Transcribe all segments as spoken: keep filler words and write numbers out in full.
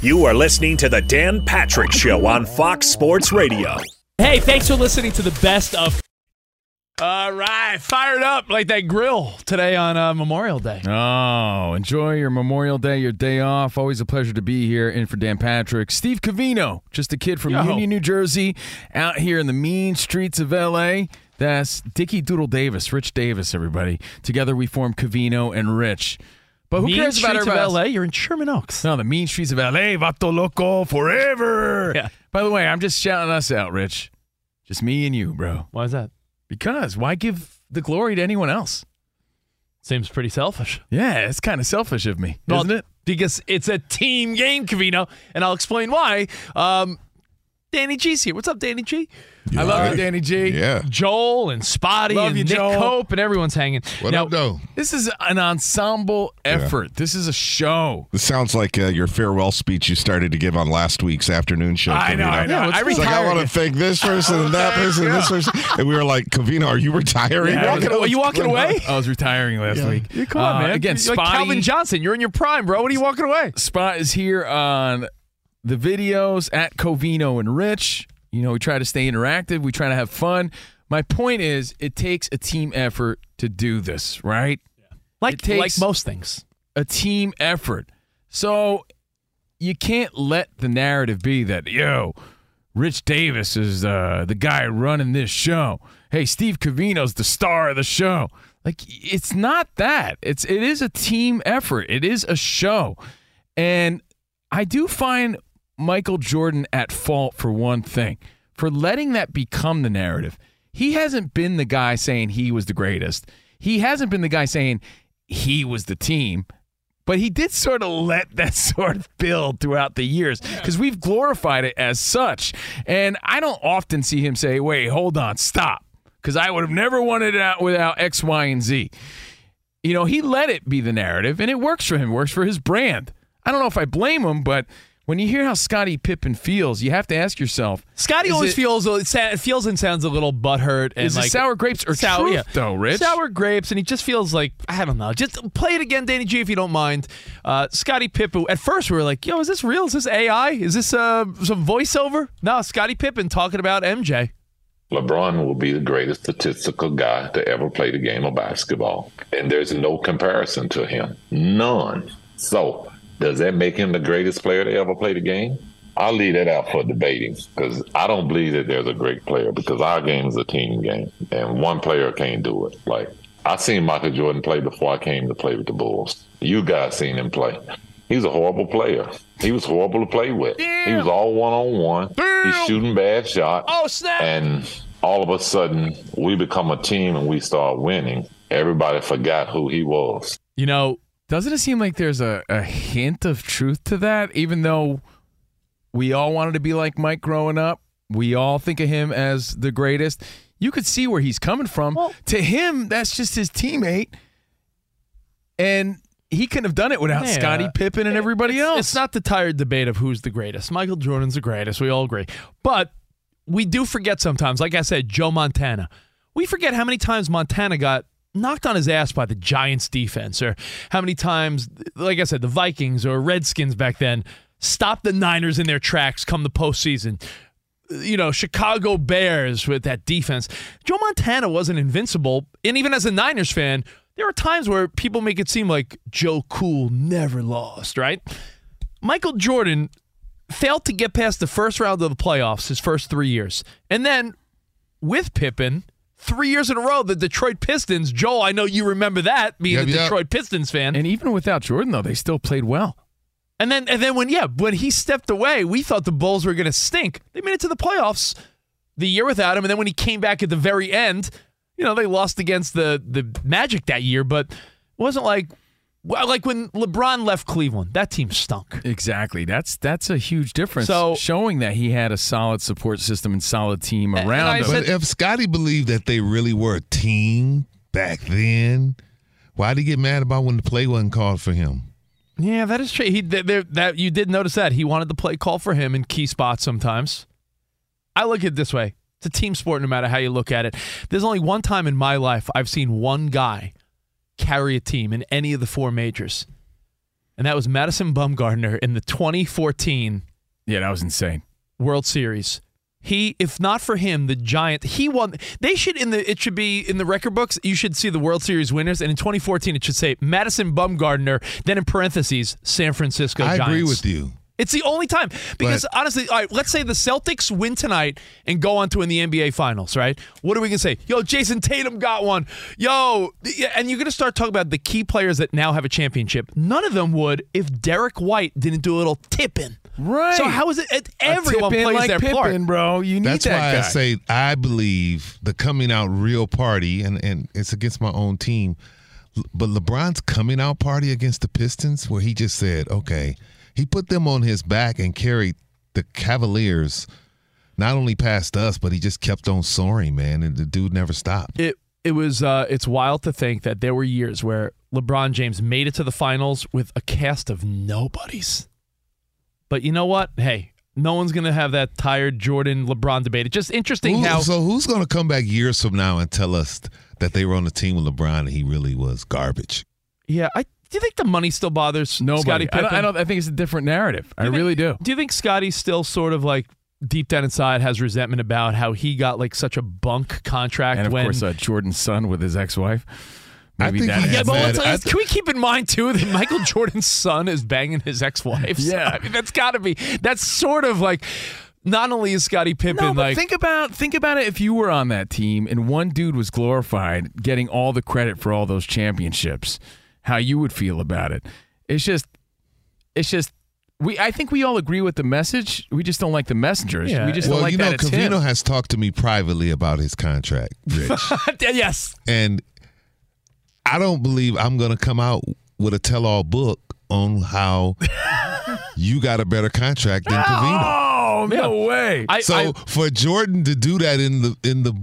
You are listening to The Dan Patrick Show on Fox Sports Radio. Hey, thanks for listening to the best of... All right, fired up like that grill today on uh, Memorial Day. Oh, enjoy your Memorial Day, your day off. Always a pleasure to be here. In for Dan Patrick, Steve Covino, just a kid from Yo. Union, New Jersey, out here in the mean streets of L A. That's Dickie Doodle Davis, Rich Davis, everybody. Together we form Covino and Rich. But who mean cares about everybody else? L A? You're in Sherman Oaks. No, the mean streets of L A. Vato loco forever. Yeah. By the way, I'm just shouting us out, Rich. Just me and you, bro. Why is that? Because why give the glory to anyone else? Seems pretty selfish. Yeah, it's kind of selfish of me, well, isn't it? Because it's a team game, Covino, and I'll explain why. Um, Danny G's here. What's up, Danny G? You I love right? you, Danny G. Yeah. Joel and Spotty love and you, Nick Joel. Hope and everyone's hanging. What now, up, though? This is an ensemble effort. Yeah. This is a show. This sounds like uh, your farewell speech you started to give on last week's afternoon show. I Covino. know, I know. Yeah, I retired. Like, I want to thank this person and that person and this person. And we were like, Covino, are you retiring? Yeah, was, are you walking away? I was retiring last yeah. week. Yeah, come on, uh, man. Again, Spotty. Like Calvin Johnson, you're in your prime, bro. When are you walking away? Spot is here on the videos at Covino and Rich. You know, we try to stay interactive. We try to have fun. My point is, it takes a team effort to do this, right? Yeah. Like, it takes like most things. A team effort. So you can't let the narrative be that, yo, Rich Davis is uh, the guy running this show. Hey, Steve Covino's the star of the show. Like, it's not that. It's it is a team effort. It is a show. And I do find Michael Jordan at fault for one thing, for letting that become the narrative. He hasn't been the guy saying he was the greatest. He hasn't been the guy saying he was the team, but he did sort of let that sort of build throughout the years because we've glorified it as such. And I don't often see him say, wait, hold on, stop, because I would have never wanted it out without X, Y, and Z. You know, he let it be the narrative, and it works for him, works for his brand. I don't know if I blame him, but when you hear how Scottie Pippen feels, you have to ask yourself. Scottie always it, feels it feels and sounds a little butthurt. And is like, it sour grapes or sour, truth, yeah. though, Rich? Sour grapes, and he just feels like, I don't know. Just play it again, Danny G, if you don't mind. Uh, Scottie Pippen, at first we were like, yo, is this real? Is this A I? Is this uh, some voiceover? No, Scottie Pippen talking about M J. LeBron will be the greatest statistical guy to ever play the game of basketball. And there's no comparison to him. None. So does that make him the greatest player to ever play the game? I'll leave that out for debating because I don't believe that there's a great player because our game is a team game and one player can't do it. Like, I seen Michael Jordan play before I came to play with the Bulls. You guys seen him play. He's a horrible player. He was horrible to play with. Damn. He was all one-on-one. Damn. He's shooting bad shots. Oh, snap. And all of a sudden, we become a team and we start winning. Everybody forgot who he was. You know, doesn't it seem like there's a, a hint of truth to that? Even though we all wanted to be like Mike growing up, we all think of him as the greatest. You could see where he's coming from. Well, to him, that's just his teammate. And he couldn't have done it without yeah, Scottie Pippen and it, everybody else. It's not the tired debate of who's the greatest. Michael Jordan's the greatest. We all agree. But we do forget sometimes. Like I said, Joe Montana. We forget how many times Montana got knocked on his ass by the Giants defense, or how many times, like I said, the Vikings or Redskins back then stopped the Niners in their tracks come the postseason. You know, Chicago Bears with that defense. Joe Montana wasn't invincible, and even as a Niners fan, there are times where people make it seem like Joe Cool never lost, right? Michael Jordan failed to get past the first round of the playoffs his first three years. And then, with Pippen, three years in a row, the Detroit Pistons, Joel, I know you remember that, being yep, a yep. Detroit Pistons fan. And even without Jordan, though, they still played well. And then, and then when, yeah, when he stepped away, we thought the Bulls were going to stink. They made it to the playoffs the year without him, and then when he came back at the very end, you know, they lost against the, the Magic that year, but it wasn't like well, like when LeBron left Cleveland. That team stunk. Exactly. That's that's a huge difference, so, showing that he had a solid support system and solid team around and him. Said, but if Scottie believed that they really were a team back then, why did he get mad about when the play wasn't called for him? Yeah, that is true. He that you did notice that. He wanted the play called for him in key spots sometimes. I look at it this way. It's a team sport no matter how you look at it. There's only one time in my life I've seen one guy carry a team in any of the four majors, and that was Madison Bumgarner in the twenty fourteen yeah, that was insane. World Series. He, if not for him, the Giant, he won. They should, in the, it should be in the record books, you should see the World Series winners, and in twenty fourteen it should say Madison Bumgarner, then in parentheses, San Francisco Giants. I agree with you. It's the only time. Because but, honestly, all right, let's say the Celtics win tonight and go on to win the N B A Finals, right? What are we going to say? Yo, Jason Tatum got one. Yo, and you're going to start talking about the key players that now have a championship. None of them would if Derek White didn't do a little tipping. Right. So how is it everyone plays like their Pippen, part? Bro. You need That's that why guy. I say I believe the coming out real party, and, and it's against my own team, but LeBron's coming out party against the Pistons where he just said, okay, he put them on his back and carried the Cavaliers not only past us, but he just kept on soaring, man, and the dude never stopped. It it was uh, it's wild to think that there were years where LeBron James made it to the finals with a cast of nobodies. But you know what? Hey, no one's going to have that tired Jordan-LeBron debate. It's just interesting Who, how... So who's going to come back years from now and tell us that they were on the team with LeBron and he really was garbage? Yeah, I... Do you think the money still bothers Nobody. Scottie Pippen? I, don't, I, don't, I think it's a different narrative. I think, really do. Do you think Scottie still sort of like deep down inside has resentment about how he got like such a bunk contract? And of when, course, uh, Jordan's son with his ex-wife. Maybe I think that yeah, but let's, I th- can we keep in mind too that Michael Jordan's son is banging his ex-wife? Yeah, I mean, that's got to be. That's sort of like. Not only is Scottie Pippen no, but like think about think about it. If you were on that team and one dude was glorified, getting all the credit for all those championships. How you would feel about it? It's just, it's just. We I think we all agree with the message. We just don't like the messengers. Yeah. We just well, don't like you know, that. Covino it's him. Has talked to me privately about his contract, Rich. Yes, and I don't believe I'm going to come out with a tell-all book on how you got a better contract than Covino. Oh, no yeah. way! I, so I, for Jordan to do that in the in the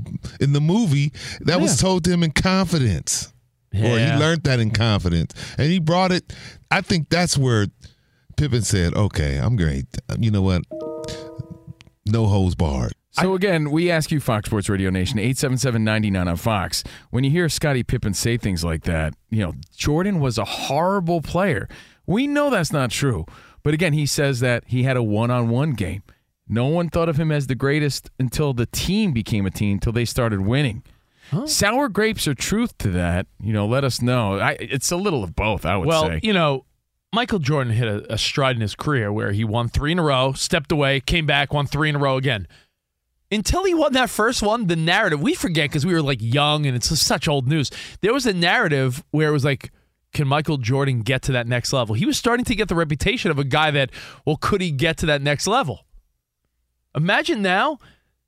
in the movie, that yeah. was told to him in confidence. Yeah. Or he learned that in confidence. And he brought it. I think that's where Pippen said, okay, I'm great. You know what? No holds barred. So, again, we ask you, Fox Sports Radio Nation, eight seven seven, nine nine on Fox. When you hear Scottie Pippen say things like that, you know, Jordan was a horrible player. We know that's not true. But, again, he says that he had a one-on-one game. No one thought of him as the greatest until the team became a team, until they started winning. Huh? Sour grapes or truth to that, you know, let us know. I, it's a little of both, I would well, say. Well, you know, Michael Jordan hit a, a stride in his career where he won three in a row, stepped away, came back, won three in a row again. Until he won that first one, the narrative, we forget because we were like young and it's just such old news. There was a narrative where it was like, can Michael Jordan get to that next level? He was starting to get the reputation of a guy that, well, could he get to that next level? Imagine now.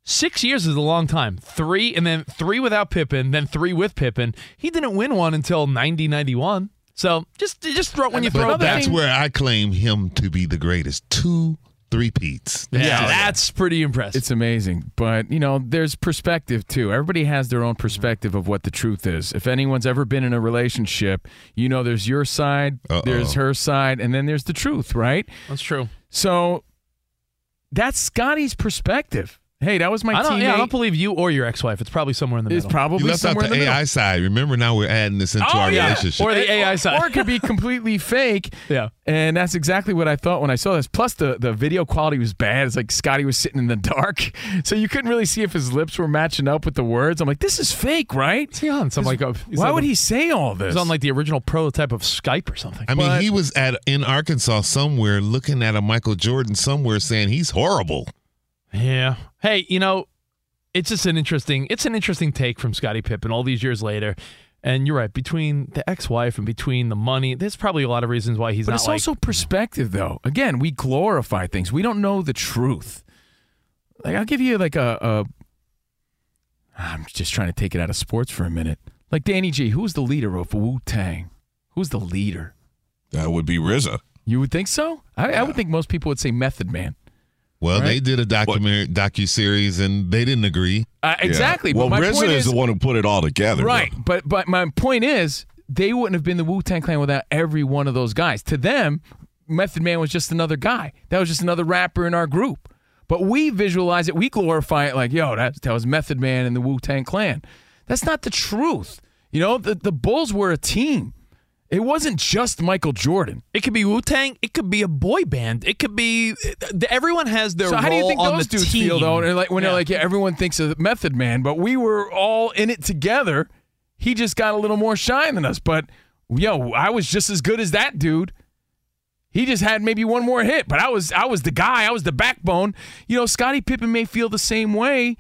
Six years is a long time. Three, and then three without Pippen, then three with Pippen. He didn't win one until ninety ninety-one. So just just throw when you but throw. But that's thing. Where I claim him to be the greatest. Two three-peats. Yeah, yeah, that's pretty impressive. It's amazing. But, you know, there's perspective, too. Everybody has their own perspective of what the truth is. If anyone's ever been in a relationship, you know there's your side, Uh-oh. there's her side, and then there's the truth, right? That's true. So that's Scottie's perspective. Hey, that was my I don't, teammate. Yeah, I don't believe you or your ex-wife. It's probably somewhere in the middle. It's probably you left somewhere out the in the A I middle. Side. Remember, now we're adding this into oh, our yeah. relationship. Or the A I side. Or it could be completely fake. Yeah. And that's exactly what I thought when I saw this. Plus, the, the video quality was bad. It's like Scotty was sitting in the dark. So you couldn't really see if his lips were matching up with the words. I'm like, this is fake, right? What's he on? Some like a, why like would a, he say all this? He's on like the original prototype of Skype or something. I mean, but, he was at in Arkansas somewhere looking at a Michael Jordan somewhere saying he's horrible. Yeah. Hey, you know, it's just an interesting it's an interesting take from Scottie Pippen all these years later. And you're right, between the ex-wife and between the money, there's probably a lot of reasons why he's but not like... But it's also perspective, though. Again, we glorify things. We don't know the truth. Like, I'll give you like a... a I'm just trying to take it out of sports for a minute. Like Danny G, who's the leader of Wu-Tang? Who's the leader? That would be R Z A. You would think so? I, yeah. I would think most people would say Method Man. Well, right? They did a documentary, docu-series, and they didn't agree. Uh, exactly. Yeah. Well, R Z A is, is the one who put it all together. Right. Though. But but my point is, they wouldn't have been the Wu-Tang Clan without every one of those guys. To them, Method Man was just another guy. That was just another rapper in our group. But we visualize it. We glorify it like, yo, that, that was Method Man and the Wu-Tang Clan. That's not the truth. You know, the, the Bulls were a team. It wasn't just Michael Jordan. It could be Wu-Tang. It could be a boy band. It could be everyone has their role on the team. So how do you think those dudes feel though? And like when yeah. they're like, yeah, everyone thinks of Method Man, but we were all in it together. He just got a little more shine than us. But yo, I was just as good as that dude. He just had maybe one more hit, but I was I was the guy. I was the backbone. You know, Scottie Pippen may feel the same way,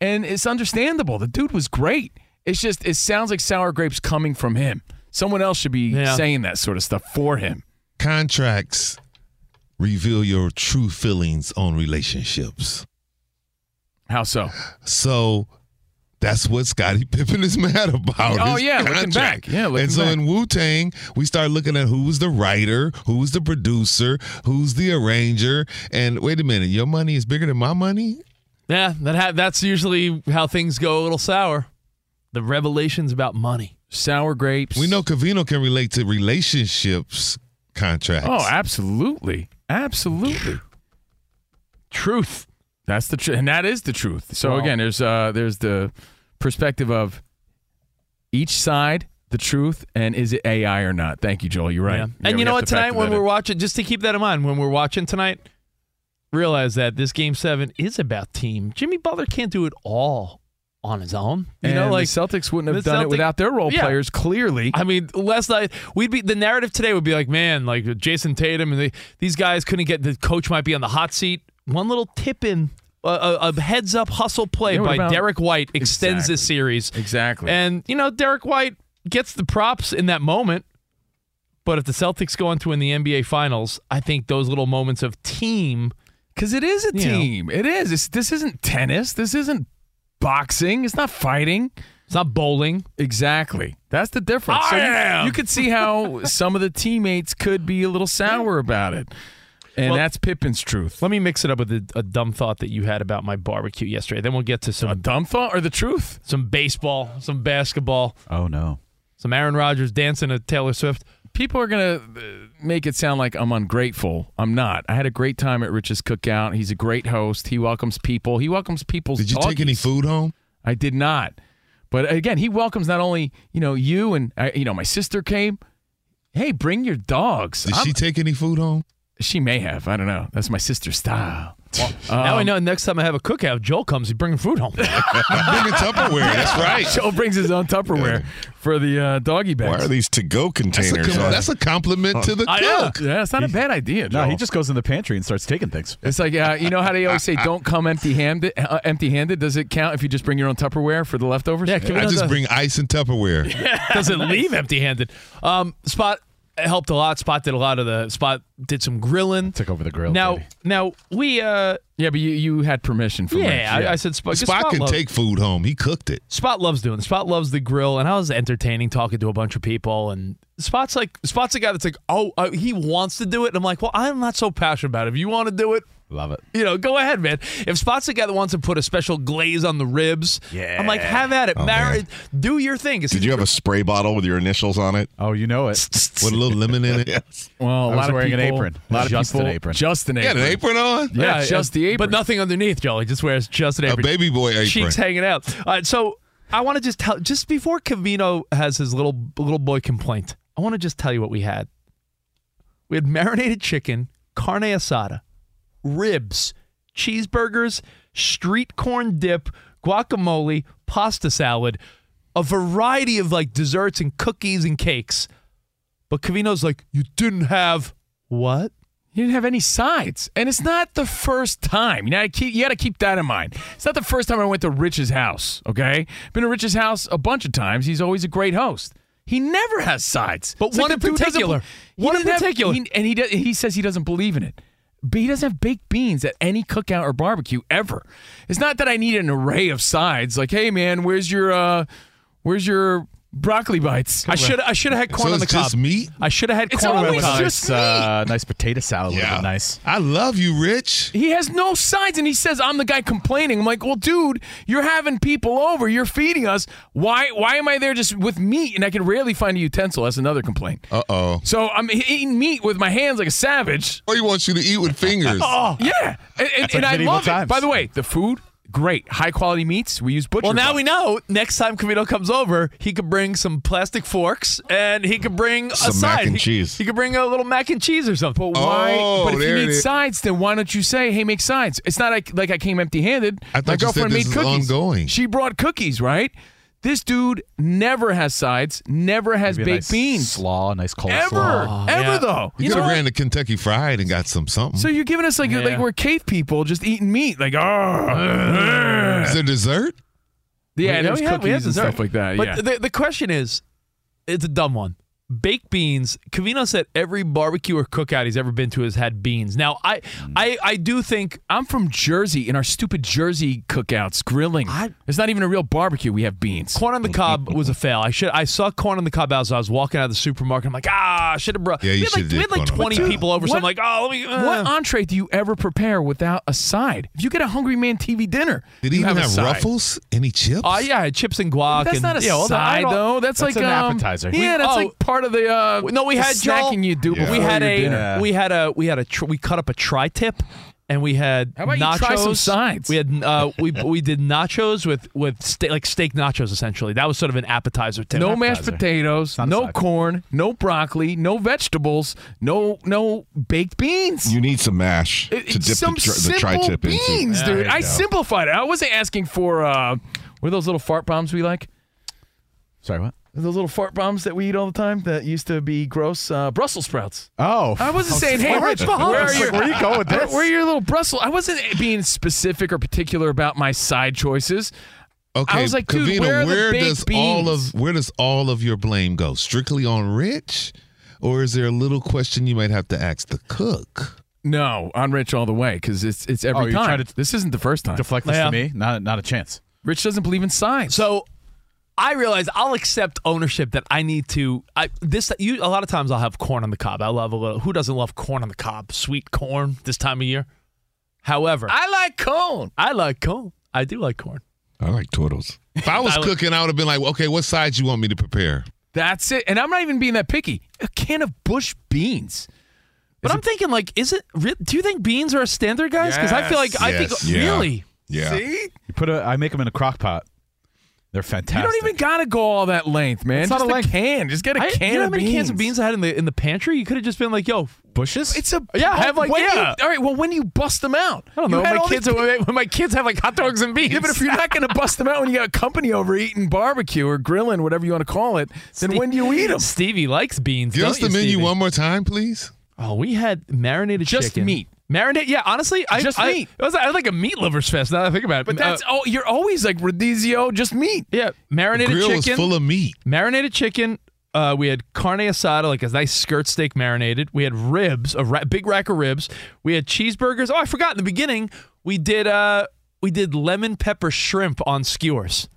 and it's understandable. The dude was great. It's just it sounds like sour grapes coming from him. Someone else should be yeah. saying that sort of stuff for him. Contracts reveal your true feelings on relationships. How so? So that's what Scottie Pippen is mad about. Oh, yeah, contract. looking back. Yeah, looking and so back. In Wu-Tang, we start looking at who's the writer, who's the producer, who's the arranger. And wait a minute, your money is bigger than my money? Yeah, that ha- that's usually how things go a little sour. The revelations about money. Sour grapes. We know Covino can relate to relationships contracts. Oh, absolutely. Absolutely. Truth. That's the truth. And that is the truth. So, well, again, there's uh, there's the perspective of each side, the truth, and is it A I or not? Thank you, Joel. You're right. Yeah. Yeah, and you know what? To tonight when we're in. watching, just to keep that in mind, when we're watching tonight, realize that this Game seven is about team. Jimmy Butler can't do it all on his own. You and know, like the Celtics wouldn't have done Celtic, it without their role yeah. players, clearly. I mean, last night, we'd be the narrative today would be like, man, like Jason Tatum and they, these guys couldn't get, the coach might be on the hot seat. One little tip in, uh, a, a heads up hustle play yeah, by about, Derek White extends exactly, this series. Exactly. And, you know, Derek White gets the props in that moment. But if the Celtics go on to win the N B A Finals, I think those little moments of team. Because it is a team. Know, it is. It's, this isn't tennis. This isn't boxing. It's not fighting. It's not bowling. Exactly. That's the difference. So you, you could see how some of the teammates could be a little sour about it. And well, that's Pippen's truth. Let me mix it up with a, a dumb thought that you had about my barbecue yesterday. Then we'll get to some... A dumb thought or the truth? Some baseball, some basketball. Oh, no. Some Aaron Rodgers dancing to Taylor Swift. People are going to make it sound like I'm ungrateful. I'm not. I had a great time at Rich's Cookout. He's a great host. He welcomes people. He welcomes people's Did you doggies. Take any food home? I did not. But, again, he welcomes not only, you know, you and, I, you know, my sister came. Hey, bring your dogs. Did I'm, she take any food home? She may have. I don't know. That's my sister's style. Well, now um, I know next time I have a cookout, Joel comes, he's bringing food home. I'm bringing Tupperware, that's right. Joel brings his own Tupperware for the uh, doggy bags. Why are these to-go containers? That's a, that's a compliment uh, to the I cook. Know. Yeah, it's not he's, a bad idea, Joel. No, he just goes in the pantry and starts taking things. It's like, uh, you know how they always say, don't come empty-handed? Uh, empty-handed? Does it count if you just bring your own Tupperware for the leftovers? Yeah, yeah I just does. bring ice and Tupperware. Yeah, doesn't nice. leave empty-handed. Um, Spot... It helped a lot. Spot did a lot of the Spot did some grilling. Took over the grill. Now, buddy. now we uh yeah, but you, you had permission from yeah. Rich. I, I said Spot. Spot, Spot can loved, take food home. He cooked it. Spot loves doing. It. Spot loves the grill, and I was entertaining, talking to a bunch of people. And Spot's like Spot's a guy that's like, oh, uh, he wants to do it. And I'm like, well, I'm not so passionate about it. If you want to do it, love it. You know, go ahead, man. If Spot's a guy that wants to put a special glaze on the ribs, yeah. I'm like, have at it. Oh, Mar- do your thing. It's Did you have a spray bottle with your initials on it? Oh, you know it. with a little lemon in it. Yes. Well, a I lot was of wearing people, an apron. A lot of just people, an apron. Just an apron. Yeah, an apron on? Yeah, yeah, just the apron. But nothing underneath, Joel. He just wears just an apron. A baby boy apron. Cheeks hanging out. All right, so I want to just tell, just before Covino has his little little boy complaint, I want to just tell you what we had. We had marinated chicken, carne asada, ribs, cheeseburgers, street corn dip, guacamole, pasta salad, a variety of like desserts and cookies and cakes. But Covino's like, you didn't have what? You didn't have any sides. And it's not the first time. You know, I keep, you got to keep that in mind. It's not the first time I went to Rich's house, okay? Been to Rich's house a bunch of times. He's always a great host. He never has sides. But it's one like in particular. One in particular. Have, he, and he does, he says he doesn't believe in it. But he doesn't have baked beans at any cookout or barbecue ever. It's not that I need an array of sides. Like, hey, man, where's your... Uh, Where's your broccoli bites? I should I should have had corn so on the cob. Just meat? I should have had it's corn on the cob. It's uh, nice potato salad. Yeah. Would nice. I love you, Rich. He has no sides, and he says I'm the guy complaining. I'm like, well, dude, you're having people over, you're feeding us. Why why am I there just with meat? And I can rarely find a utensil. That's another complaint. Uh oh. So I'm eating meat with my hands like a savage. Or he wants you to eat with fingers. Oh yeah, and, and, like and I love times. It. By the way, the food. Great. High-quality meats. We use butcher. Well, now bucks. We know. Next time Covino comes over, he could bring some plastic forks, and he could bring some a side. Mac and he, cheese. He could bring a little mac and cheese or something. But why? Oh, but if you need sides, then why don't you say, hey, make sides? It's not like, like I came empty-handed. I thought My girlfriend you said this made cookies. Is ongoing. She brought cookies, right? This dude never has sides, never has Maybe baked a nice beans. Slaw, a nice cold ever, slaw. Ever, ever yeah. though. You, you could have ran to Kentucky Fried and got some something. So you're giving us like, yeah. like we're cave people just eating meat. Like, oh. Is there dessert? Yeah, well, there's we cookies have, and stuff like that. But yeah. the, the question is, it's a dumb one. Baked beans. Covino said every barbecue or cookout he's ever been to has had beans. Now, I, mm. I, I do think I'm from Jersey, and our stupid Jersey cookouts, grilling. I, it's not even a real barbecue. We have beans. Corn on the cob was a fail. I should. I saw corn on the cob as I was walking out of the supermarket. I'm like, ah, I should have brought. Yeah, you should have. We had like, we had like twenty people over, what, so I'm like, oh, let me. Uh. What entree do you ever prepare without a side? If you get a Hungry Man T V dinner, did he even have, have Ruffles? Any chips? Oh uh, yeah, chips and guac. That's and, not a yeah, well, side though. That's, that's like an um, appetizer. Yeah, that's oh, like part. Of the uh, no, we the had snacking you do. Yeah. We had a yeah. we had a we had a tr- we cut up a tri-tip, and we had How about nachos. You try some sides? We had uh, we we did nachos with with ste- like steak nachos essentially. That was sort of an appetizer. Tip. No appetizer. Mashed potatoes, no corn, no broccoli, no vegetables, no no baked beans. You need some mash it, to dip some the, tri- the tri-tip beans, into. Beans, dude. I simplified it. I wasn't asking for uh, were those little fart bombs we like? Sorry, what? Those little fart bombs that we eat all the time that used to be gross uh, Brussels sprouts. Oh. I wasn't I was saying, hey, Rich, where are you? Where are you going with this? Where are your little Brussels? I wasn't being specific or particular about my side choices. Okay, I was like, dude, Covino, where, where does beans? all of where does all of your blame go? Strictly on Rich? Or is there a little question you might have to ask the cook? No, on Rich all the way, because it's it's every oh, time. Trying to, this isn't the first time. Deflect this yeah. to me? Not, not a chance. Rich doesn't believe in science. So... I realize I'll accept ownership that I need to. I this you a lot of times I'll have corn on the cob. I love a little. Who doesn't love corn on the cob? Sweet corn this time of year. However, I like corn. I like corn. I do like corn. I like turtles. If I was I cooking, like, I would have been like, okay, what sides you want me to prepare? That's it. And I'm not even being that picky. A can of bush beans. But is I'm it, thinking, like, is it? Do you think beans are a standard, guys? Because yes, I feel like yes, I think yeah, really. Yeah. See, you put a. I make them in a crock pot. They're fantastic. You don't even gotta go all that length, man. It's not just a length. Can. Just get a I, can you know of beans. How many cans of beans I had in the in the pantry? You could have just been like, "Yo, bushes." It's a yeah. Have like yeah. You, all right. Well, when do you bust them out? I don't know. My kids are, when my kids have like hot dogs and beans. Yeah, but if you're not gonna bust them out when you got company over eating barbecue or grilling, whatever you want to call it, then Steve, when do you eat them? Stevie likes beans. Give us the menu Stevie? One more time, please. Oh, we had marinated just chicken. Just meat. Marinate, yeah, honestly, I just I, meat. I was, I was like a meat lovers fest. Now that I think about it, but that's uh, oh, you're always like radizio, just meat. Yeah, marinated grill chicken, is full of meat. Marinated chicken. Uh, we had carne asada, like a nice skirt steak marinated. We had ribs, a ra- big rack of ribs. We had cheeseburgers. Oh, I forgot in the beginning we did uh, we did lemon pepper shrimp on skewers.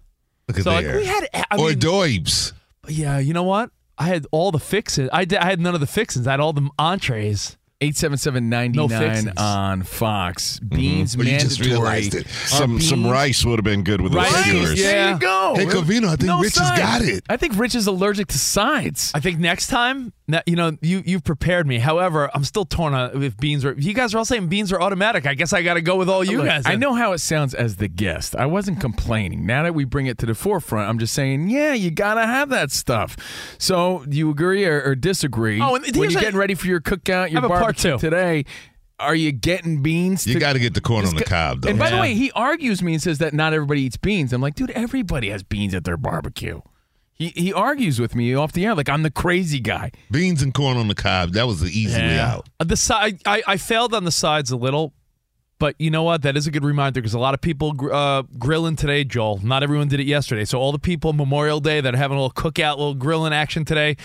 Look at so, there. Like, we had I or mean, doibs. Yeah, you know what? I had all the fixins. I did, I had none of the fixins. I had all the entrees. eight seven seven, nine nine on Fox. Beans mm-hmm. mandatory. Well, you just realized it. Some, beans, some rice would have been good with rice, the skewers. Yeah. There you go. Hey, Covino, I think no Rich sides. has got it. I think Rich is allergic to sides. I think next time, you know, you, you've prepared me. However, I'm still torn on if beans are. You guys are all saying beans are automatic. I guess I got to go with all you Look, guys. I know how it sounds as the guest. I wasn't complaining. Now that we bring it to the forefront, I'm just saying, yeah, you got to have that stuff. So do you agree or, or disagree? Oh, and when you're getting ready for your cookout, your barbecue. Part two. Today, are you getting beans? You got to get the corn on the cob, though. And by yeah. the way, he argues me and says that not everybody eats beans. I'm like, dude, everybody has beans at their barbecue. He he argues with me off the air like I'm the crazy guy. Beans and corn on the cob. That was the easy yeah. way out. The side, I, I failed on the sides a little, but you know what? That is a good reminder because a lot of people uh, grilling today, Joel. Not everyone did it yesterday. So all the people Memorial Day that are having a little cookout, little grilling action today,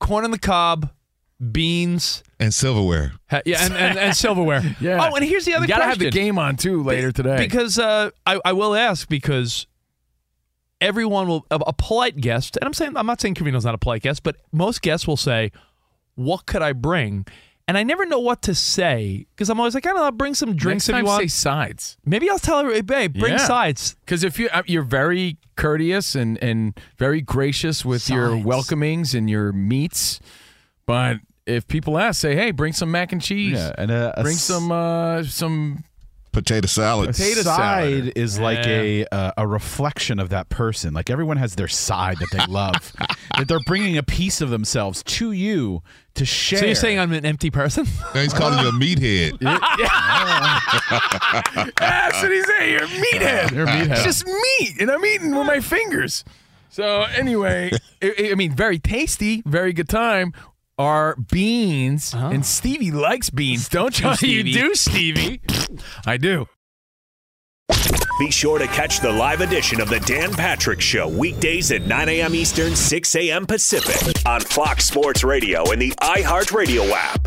corn on the cob, beans. And silverware. Yeah, and, and, and silverware. yeah. Oh, and here's the other you gotta question. You got to have the game on, too, later today. Because uh, I, I will ask, because everyone will, a, a polite guest, and I'm saying I'm not saying Covino's not a polite guest, but most guests will say, what could I bring? And I never know what to say, because I'm always like, I don't know, I'll bring some drinks Next if you want. Next say sides. Maybe I'll tell everybody, babe, bring yeah. sides. Because if you, you're very courteous and, and very gracious with sides. Your welcomings and your meats, but if people ask, say, "Hey, bring some mac and cheese. Yeah, and a, a bring s- some uh, some potato salad." Potato side salad is yeah. like a uh, a reflection of that person. Like everyone has their side that they love. That they're bringing a piece of themselves to you to share. So you're saying I'm an empty person? No, he's calling you a meathead. That's what he's saying. You're a meathead. You're a meathead. It's just meat, and I'm eating with my fingers. So anyway, it, I mean, very tasty, very good time. Are beans, oh. and Stevie likes beans, don't you, Stevie? You do, Stevie. I do. Be sure to catch the live edition of the Dan Patrick Show, weekdays at nine a.m. Eastern, six a.m. Pacific, on Fox Sports Radio and the iHeartRadio app.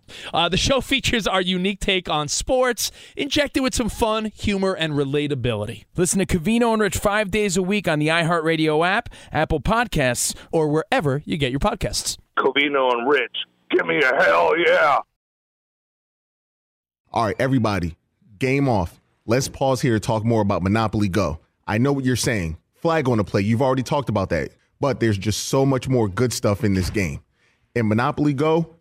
Uh, the show features our unique take on sports, injected with some fun, humor, and relatability. Listen to Covino and Rich five days a week on the iHeartRadio app, Apple Podcasts, or wherever you get your podcasts. Covino and Rich, give me a hell yeah! All right, everybody, game off. Let's pause here to talk more about Monopoly Go. I know what you're saying. Flag on the play. You've already talked about that. But there's just so much more good stuff in this game. In Monopoly Go,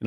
You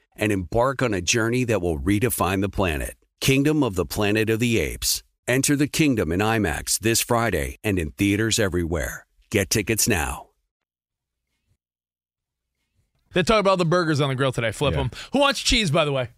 and embark on a journey that will redefine the planet. Kingdom of the Planet of the Apes. Enter the kingdom in IMAX this Friday and in theaters everywhere. Get tickets now. They talk about all the burgers on the grill today. Flip yeah. them. Who wants cheese, by the way?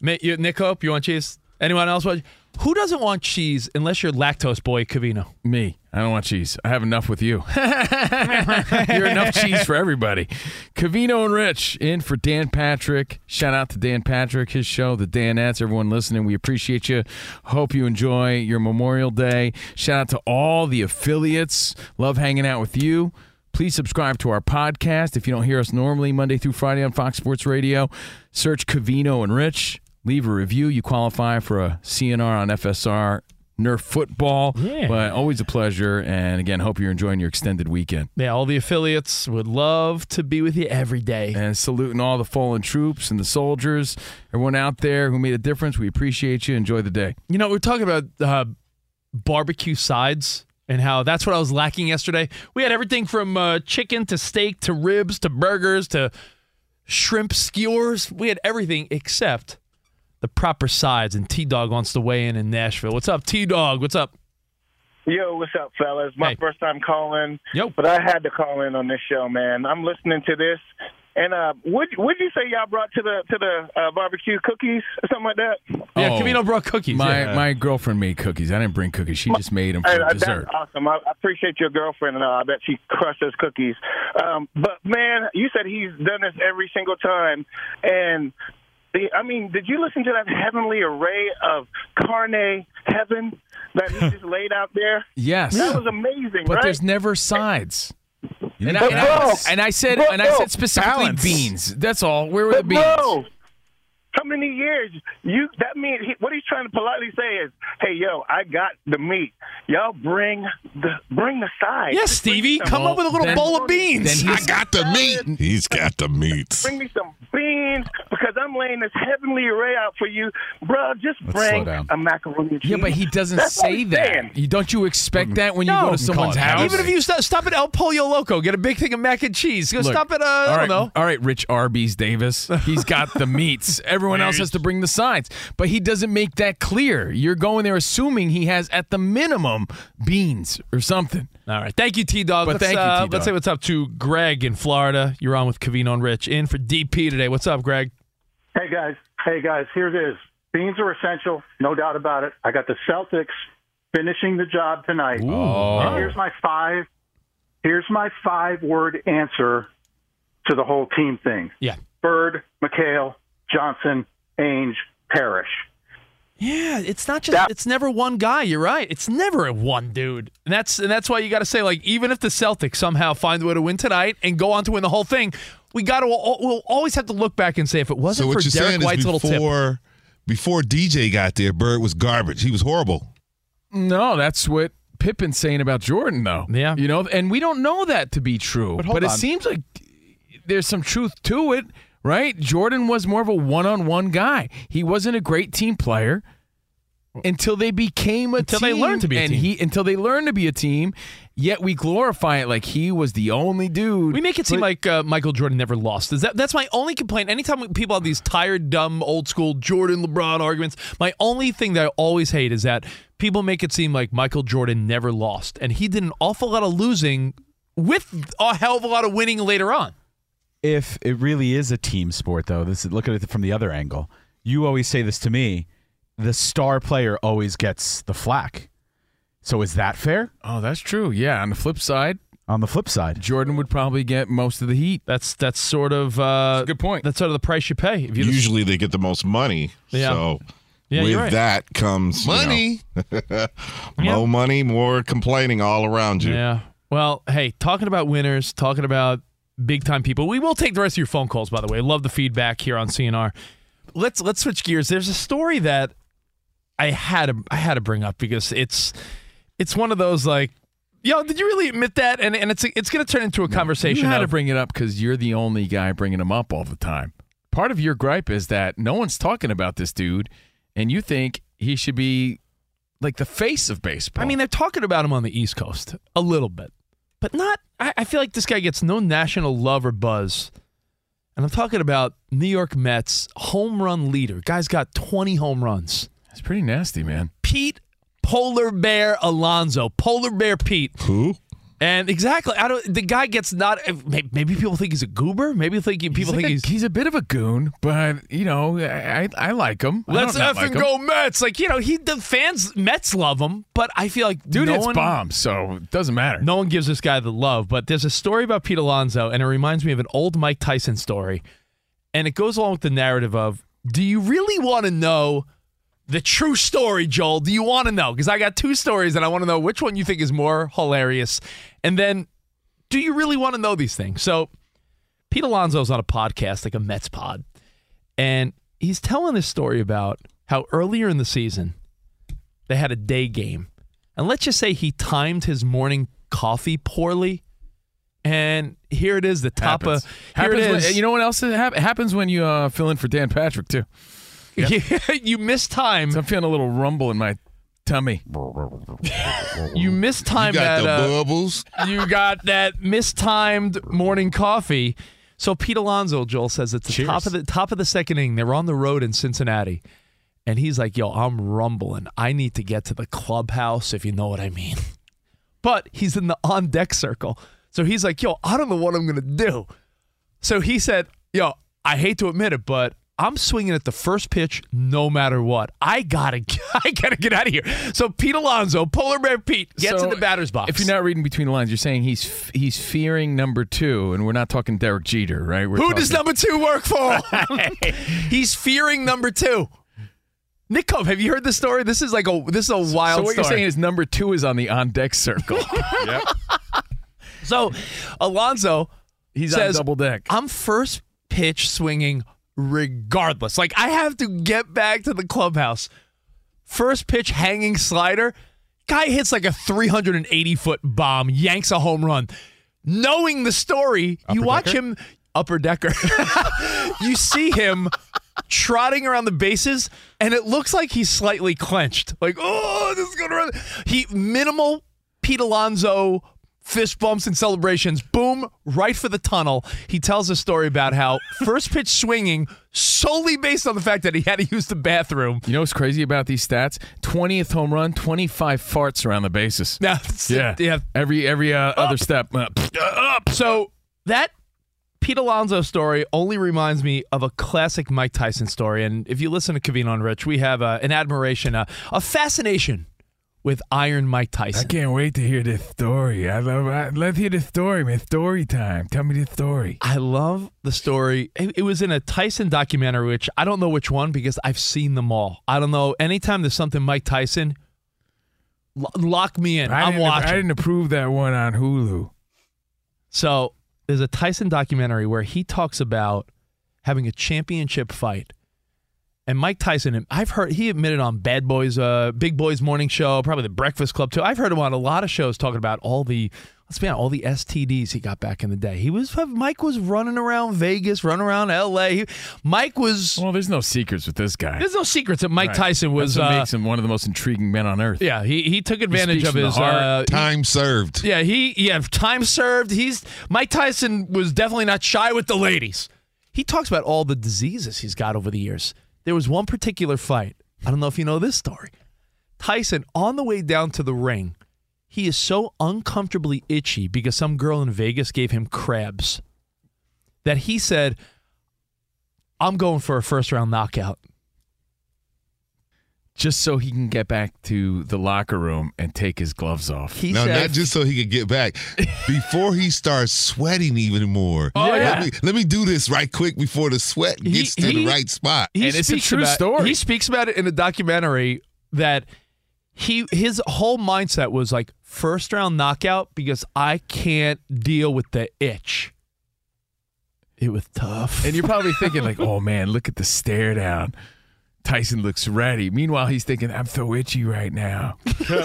Nick Hope, you want cheese? Anyone else want cheese? Who doesn't want cheese unless you're lactose boy, Covino? Me. I don't want cheese. I have enough with you. You're enough cheese for everybody. Covino and Rich in for Dan Patrick. Shout out to Dan Patrick, his show, the Danettes. Everyone listening, we appreciate you. Hope you enjoy your Memorial Day. Shout out to all the affiliates. Love hanging out with you. Please subscribe to our podcast. If you don't hear us normally, Monday through Friday on Fox Sports Radio, search Covino and Rich. Leave a review. You qualify for a C N R on F S R. Nerf football, yeah. But always a pleasure. And again, hope you're enjoying your extended weekend. Yeah, all the affiliates would love to be with you every day. And saluting all the fallen troops and the soldiers, everyone out there who made a difference. We appreciate you. Enjoy the day. You know, we're talking about uh, barbecue sides and how that's what I was lacking yesterday. We had everything from uh, chicken to steak to ribs to burgers to shrimp skewers. We had everything except the proper sides, and T-Dog wants to weigh in in Nashville. What's up, T-Dog? What's up? Yo, what's up, fellas? My hey. first time calling, Yo. but I had to call in on this show, man. I'm listening to this, and uh, would would you say y'all brought to the to the uh, barbecue cookies or something like that? Yeah, oh, Covino brought cookies. My yeah. my girlfriend made cookies. I didn't bring cookies. She my, just made them for hey, dessert. That's awesome. I, I appreciate your girlfriend, and I bet she crushed those cookies. Um, but man, you said he's done this every single time, and I mean, did you listen to that heavenly array of carne heaven that he just laid out there? Yes. That was amazing, but right? But there's never sides. And I, and, I, and I said and I said specifically Balance. beans. That's all. Where were but the beans? No. How many years? You that means he, what he's trying to politely say is, "Hey, yo, I got the meat. Y'all bring the bring the sides." Yes, Stevie, come up with a little then, bowl of beans. I got the meat. He's got the meat. Bring me some beans because I'm laying this heavenly array out for you, bro. Just Let's bring a macaroni. Cheese. Yeah, but he doesn't That's say that. You, don't you expect that when no. you go to someone's house? Even if you stop, stop at El Pollo Loco, get a big thing of mac and cheese. Go Look, stop at uh, right, I don't know. All right, Rich Arby's Davis. He's got the meats. Everyone else has to bring the sides, but he doesn't make that clear. You're going there assuming he has, at the minimum, beans or something. All right. Thank you, T-Dog. But let's, thank you, uh, T-Dog. Let's say what's up to Greg in Florida. You're on with Covino and Rich. In for D P today. What's up, Greg? Hey, guys. Hey, guys. Here it is. Beans are essential. No doubt about it. I got the Celtics finishing the job tonight. Ooh. And here's my five. Here's my five-word answer to the whole team thing. Yeah. Bird, McHale, Johnson, Ainge, Parrish. Yeah, it's not just that, it's never one guy. You're right. It's never a one dude. And that's and that's why you got to say, like, even if the Celtics somehow find a way to win tonight and go on to win the whole thing, we got to we'll always have to look back and say if it wasn't so for Derek White's before, little tip. Before D J got there, Bird was garbage. He was horrible. No, that's what Pippen's saying about Jordan, though. Yeah, you know, and we don't know that to be true, but, but it seems like there's some truth to it. Right? Jordan was more of a one-on-one guy. He wasn't a great team player until they became a until team. Until they learned to be a and team. He, until they learned to be a team, yet we glorify it like he was the only dude. We make it seem but, like uh, Michael Jordan never lost. Is that, that's my only complaint. Anytime people have these tired, dumb, old-school Jordan-LeBron arguments, my only thing that I always hate is that people make it seem like Michael Jordan never lost, and he did an awful lot of losing with a hell of a lot of winning later on. If it really is a team sport, though, this is, look at it from the other angle. You always say this to me, the star player always gets the flack. So is that fair? Oh, that's true. Yeah, on the flip side, on the flip side. Jordan would probably get most of the heat. That's that's sort of uh, that's a good point. That's sort of the price you pay. If you Usually just... they get the most money. Yeah. So yeah, with right. that comes money. You know, more yeah. money, more complaining all around you. Yeah. Well, hey, talking about winners, talking about big time people. We will take the rest of your phone calls, by the way. Love the feedback here on C N R. Let's let's switch gears. There's a story that I had to I had to bring up because it's it's one of those like, yo, did you really admit that? And and it's it's going to turn into a no, conversation. You had of, to bring it up because you're the only guy bringing them up all the time. Part of your gripe is that no one's talking about this dude, and you think he should be like the face of baseball. I mean, they're talking about him on the East Coast a little bit, but not. I, I feel like this guy gets no national love or buzz. And I'm talking about New York Mets home run leader. Guy's got twenty home runs. That's pretty nasty, man. Pete Polar Bear Alonso. Polar Bear Pete. Who? And exactly, I don't. The guy gets not. Maybe people think he's a goober. Maybe think people he's like think a, he's he's a bit of a goon. But you know, I I like him. Let's effing like go Mets! Like you know, he the fans Mets love him. But I feel like dude, no it's one, bombs, so it doesn't matter. No one gives this guy the love. But there's a story about Pete Alonso, and it reminds me of an old Mike Tyson story, and it goes along with the narrative of: do you really want to know the true story, Joel? Do you want to know? Because I got two stories, and I want to know which one you think is more hilarious. And then, do you really want to know these things? So, Pete Alonso's on a podcast, like a Mets pod, and he's telling this story about how earlier in the season, they had a day game. And let's just say he timed his morning coffee poorly. And here it is, the top happens. of... Here it is. When, you know what else? It happens when you uh, fill in for Dan Patrick, too. Yep. Yeah, you missed time. So I'm feeling a little rumble in my tummy. You missed time. You got that, the uh, bubbles. You got that mistimed morning coffee. So Pete Alonso, Joel says it's the Cheers. top of the top of the second inning. They're on the road in Cincinnati, and he's like, "Yo, I'm rumbling. I need to get to the clubhouse, if you know what I mean." But he's in the on deck circle, so he's like, "Yo, I don't know what I'm gonna do." So he said, "Yo, I hate to admit it, but I'm swinging at the first pitch no matter what. I gotta, I gotta get out of here." So Pete Alonso, Polar Bear Pete, gets so, in the batter's box. If you're not reading between the lines, you're saying he's he's fearing number two, and we're not talking Derek Jeter, right? We're Who talking- does number two work for? He's fearing number two. Nick, Cove, have you heard this story? This is like a this is a wild story. So what story. You're saying is number two is on the on deck circle. Yep. So Alonso, he's says, on double deck. I'm first pitch swinging. Regardless, like I have to get back to the clubhouse. First pitch hanging slider, guy hits like a three hundred eighty foot bomb, yanks a home run. Knowing the story, upper you watch decker? him upper decker. You see him trotting around the bases, and it looks like he's slightly clenched. Like, oh, this is gonna run. He minimal Pete Alonso. Fist bumps and celebrations. Boom, right for the tunnel. He tells a story about how first pitch swinging solely based on the fact that he had to use the bathroom. You know what's crazy about these stats? twentieth home run, twenty-five farts around the bases. Yeah. yeah. Every every uh, other step. Uh, up. So that Pete Alonso story only reminds me of a classic Mike Tyson story. And if you listen to Covino and Rich, we have uh, an admiration, uh, a fascination with Iron Mike Tyson. I can't wait to hear this story. I love. I, let's hear the story, man. Story time. Tell me the story. I love the story. It, it was in a Tyson documentary, which I don't know which one because I've seen them all. I don't know. Anytime there's something Mike Tyson, lo- lock me in. I I'm watching. I didn't approve that one on Hulu. So there's a Tyson documentary where he talks about having a championship fight. And Mike Tyson, I've heard, he admitted on Bad Boys, uh, Big Boys Morning Show, probably the Breakfast Club too. I've heard him on a lot of shows talking about all the, let's be honest, all the S T Ds he got back in the day. He was, Mike was running around Vegas, running around L A. He, Mike was. Well, there's no secrets with this guy. There's no secrets that Mike right. Tyson was. That's what uh, makes him one of the most intriguing men on earth. Yeah, he he took advantage he of his uh, time served. Yeah, he yeah time served. He's Mike Tyson was definitely not shy with the ladies. He talks about all the diseases he's got over the years. There was one particular fight. I don't know if you know this story. Tyson, on the way down to the ring, he is so uncomfortably itchy because some girl in Vegas gave him crabs that he said, "I'm going for a first round knockout." just so he can get back to the locker room and take his gloves off. He no, said, not just so he can get back. Before he starts sweating even more. Oh, yeah. Let me, let me do this right quick before the sweat gets he, to he, the right spot. And it's a true about, story. He speaks about it in a documentary that he his whole mindset was like, first round knockout because I can't deal with the itch. It was tough. And you're probably thinking like, oh, man, look at the stare down. Tyson looks ready. Meanwhile, he's thinking, I'm so itchy right now. so,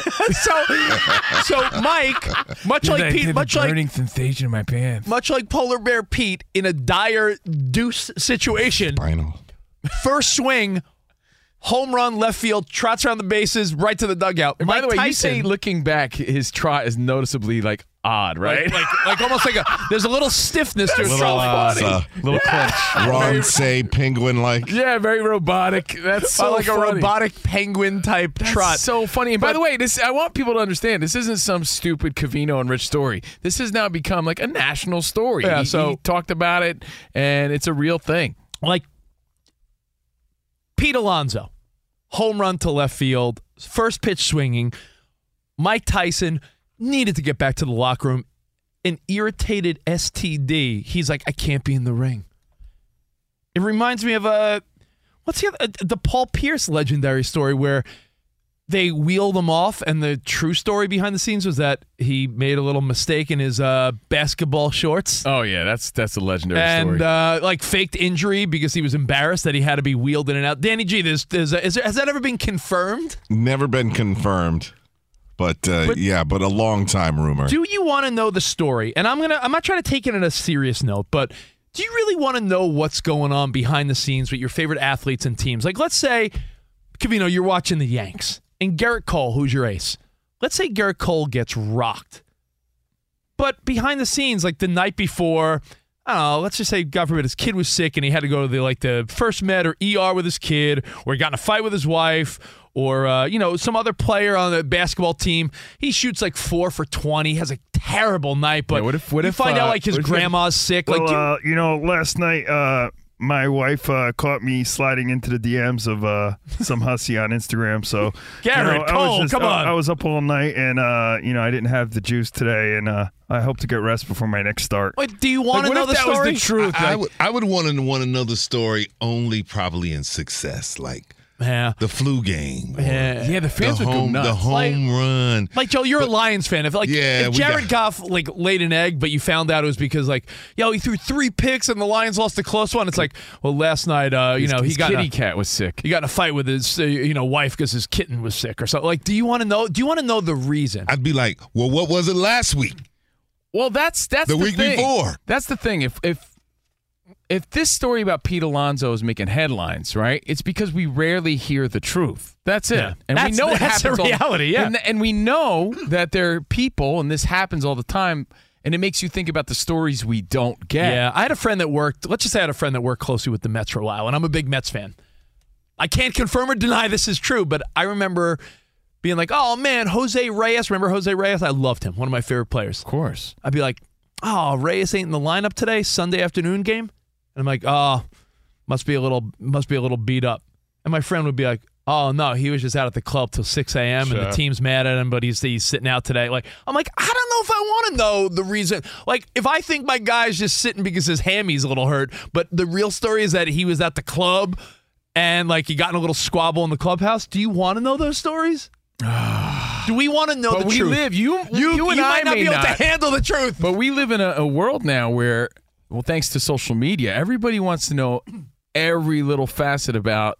so Mike, much like Pete, much like burning sensation in my pants, much like Polar Bear Pete in a dire deuce situation. Final. First swing, home run, left field, trots around the bases, right to the dugout. And by the way, Tyson, you say looking back, his trot is noticeably like odd, right? Like, like, like almost like a, there's a little stiffness to his little, uh, body. Uh, little yeah. crunch. Ron say penguin-like. Yeah, very robotic. That's so like funny. A robotic penguin-type trot. That's so funny. And but, by the way, this I want people to understand, this isn't some stupid Covino and Rich story. This has now become like a national story. Yeah, he, so, he talked about it, and it's a real thing. Like Pete Alonso, home run to left field, first pitch swinging. Mike Tyson needed to get back to the locker room. An irritated S T D. He's like, I can't be in the ring. It reminds me of a, what's the other, the Paul Pierce legendary story where they wheeled him off, and the true story behind the scenes was that he made a little mistake in his uh, basketball shorts. Oh yeah, that's that's a legendary and, story. And uh, like faked injury because he was embarrassed that he had to be wheeled in and out. Danny G, there's, there's a, is there, has that ever been confirmed? Never been confirmed. But, uh, but yeah, but a long time rumor. Do you want to know the story? And I'm gonna I'm not trying to take it in a serious note, but do you really want to know what's going on behind the scenes with your favorite athletes and teams? Like, let's say, Covino, you're watching the Yanks, and Gerrit Cole, who's your ace? Let's say Gerrit Cole gets rocked. But behind the scenes, like the night before, I don't know, let's just say, God forbid, his kid was sick and he had to go to the like the first med or E R with his kid, or he got in a fight with his wife, or, uh, you know, some other player on the basketball team, he shoots like four for twenty, has a terrible night, but yeah, what if, what you if, find uh, out like his grandma's sick. Well, like, uh, you know, last night uh, my wife uh, caught me sliding into the D Ms of uh, some hussy on Instagram. So, Garrett, you know, Cole, just, come on. I, I was up all night, and, uh, you know, I didn't have the juice today, and uh, I hope to get rest before my next start. Wait, do you want like, to know the story? What if that was the truth? I, like, I would, I would want to want to know the story only probably in success, like, yeah. The flu game. Yeah, yeah the fans the would home, go nuts. The home like, run. Like, Joe, you're but, a Lions fan. If, like, yeah, if Jared got, Goff like laid an egg, but you found out it was because, like, yo, he threw three picks and the Lions lost a close one. It's like, well, last night, uh, you his, know, he his got kitty a, cat was sick. He got in a fight with his, uh, you know, wife because his kitten was sick or something. Like, do you want to know? Do you want to know the reason? I'd be like, well, what was it last week? Well, that's that's the, the week thing. before. That's the thing. If if. If this story about Pete Alonso is making headlines, right, it's because we rarely hear the truth. That's it. Yeah. And that's, we know it happens. That's a reality, yeah. And, and we know that there are people, and this happens all the time, and it makes you think about the stories we don't get. Yeah, I had a friend that worked, let's just say I had a friend that worked closely with the Mets for a while, and I'm a big Mets fan. I can't confirm or deny this is true, but I remember being like, oh, man, Jose Reyes. Remember Jose Reyes? I loved him. One of my favorite players. Of course. I'd be like, oh, Reyes ain't in the lineup today, Sunday afternoon game. And I'm like, oh, must be a little, must be a little beat up. And my friend would be like, oh no, he was just out at the club till six a.m. Sure. And the team's mad at him, but he's he's sitting out today. Like, I'm like, I don't know if I want to know the reason. Like, if I think my guy's just sitting because his hammy's a little hurt, but the real story is that he was at the club and like he got in a little squabble in the clubhouse. Do you want to know those stories? Do we want to know but the we truth? Live. You, you, you, you and you I might not be able not. to handle the truth. But we live in a, a world now where. Well, thanks to social media, everybody wants to know every little facet about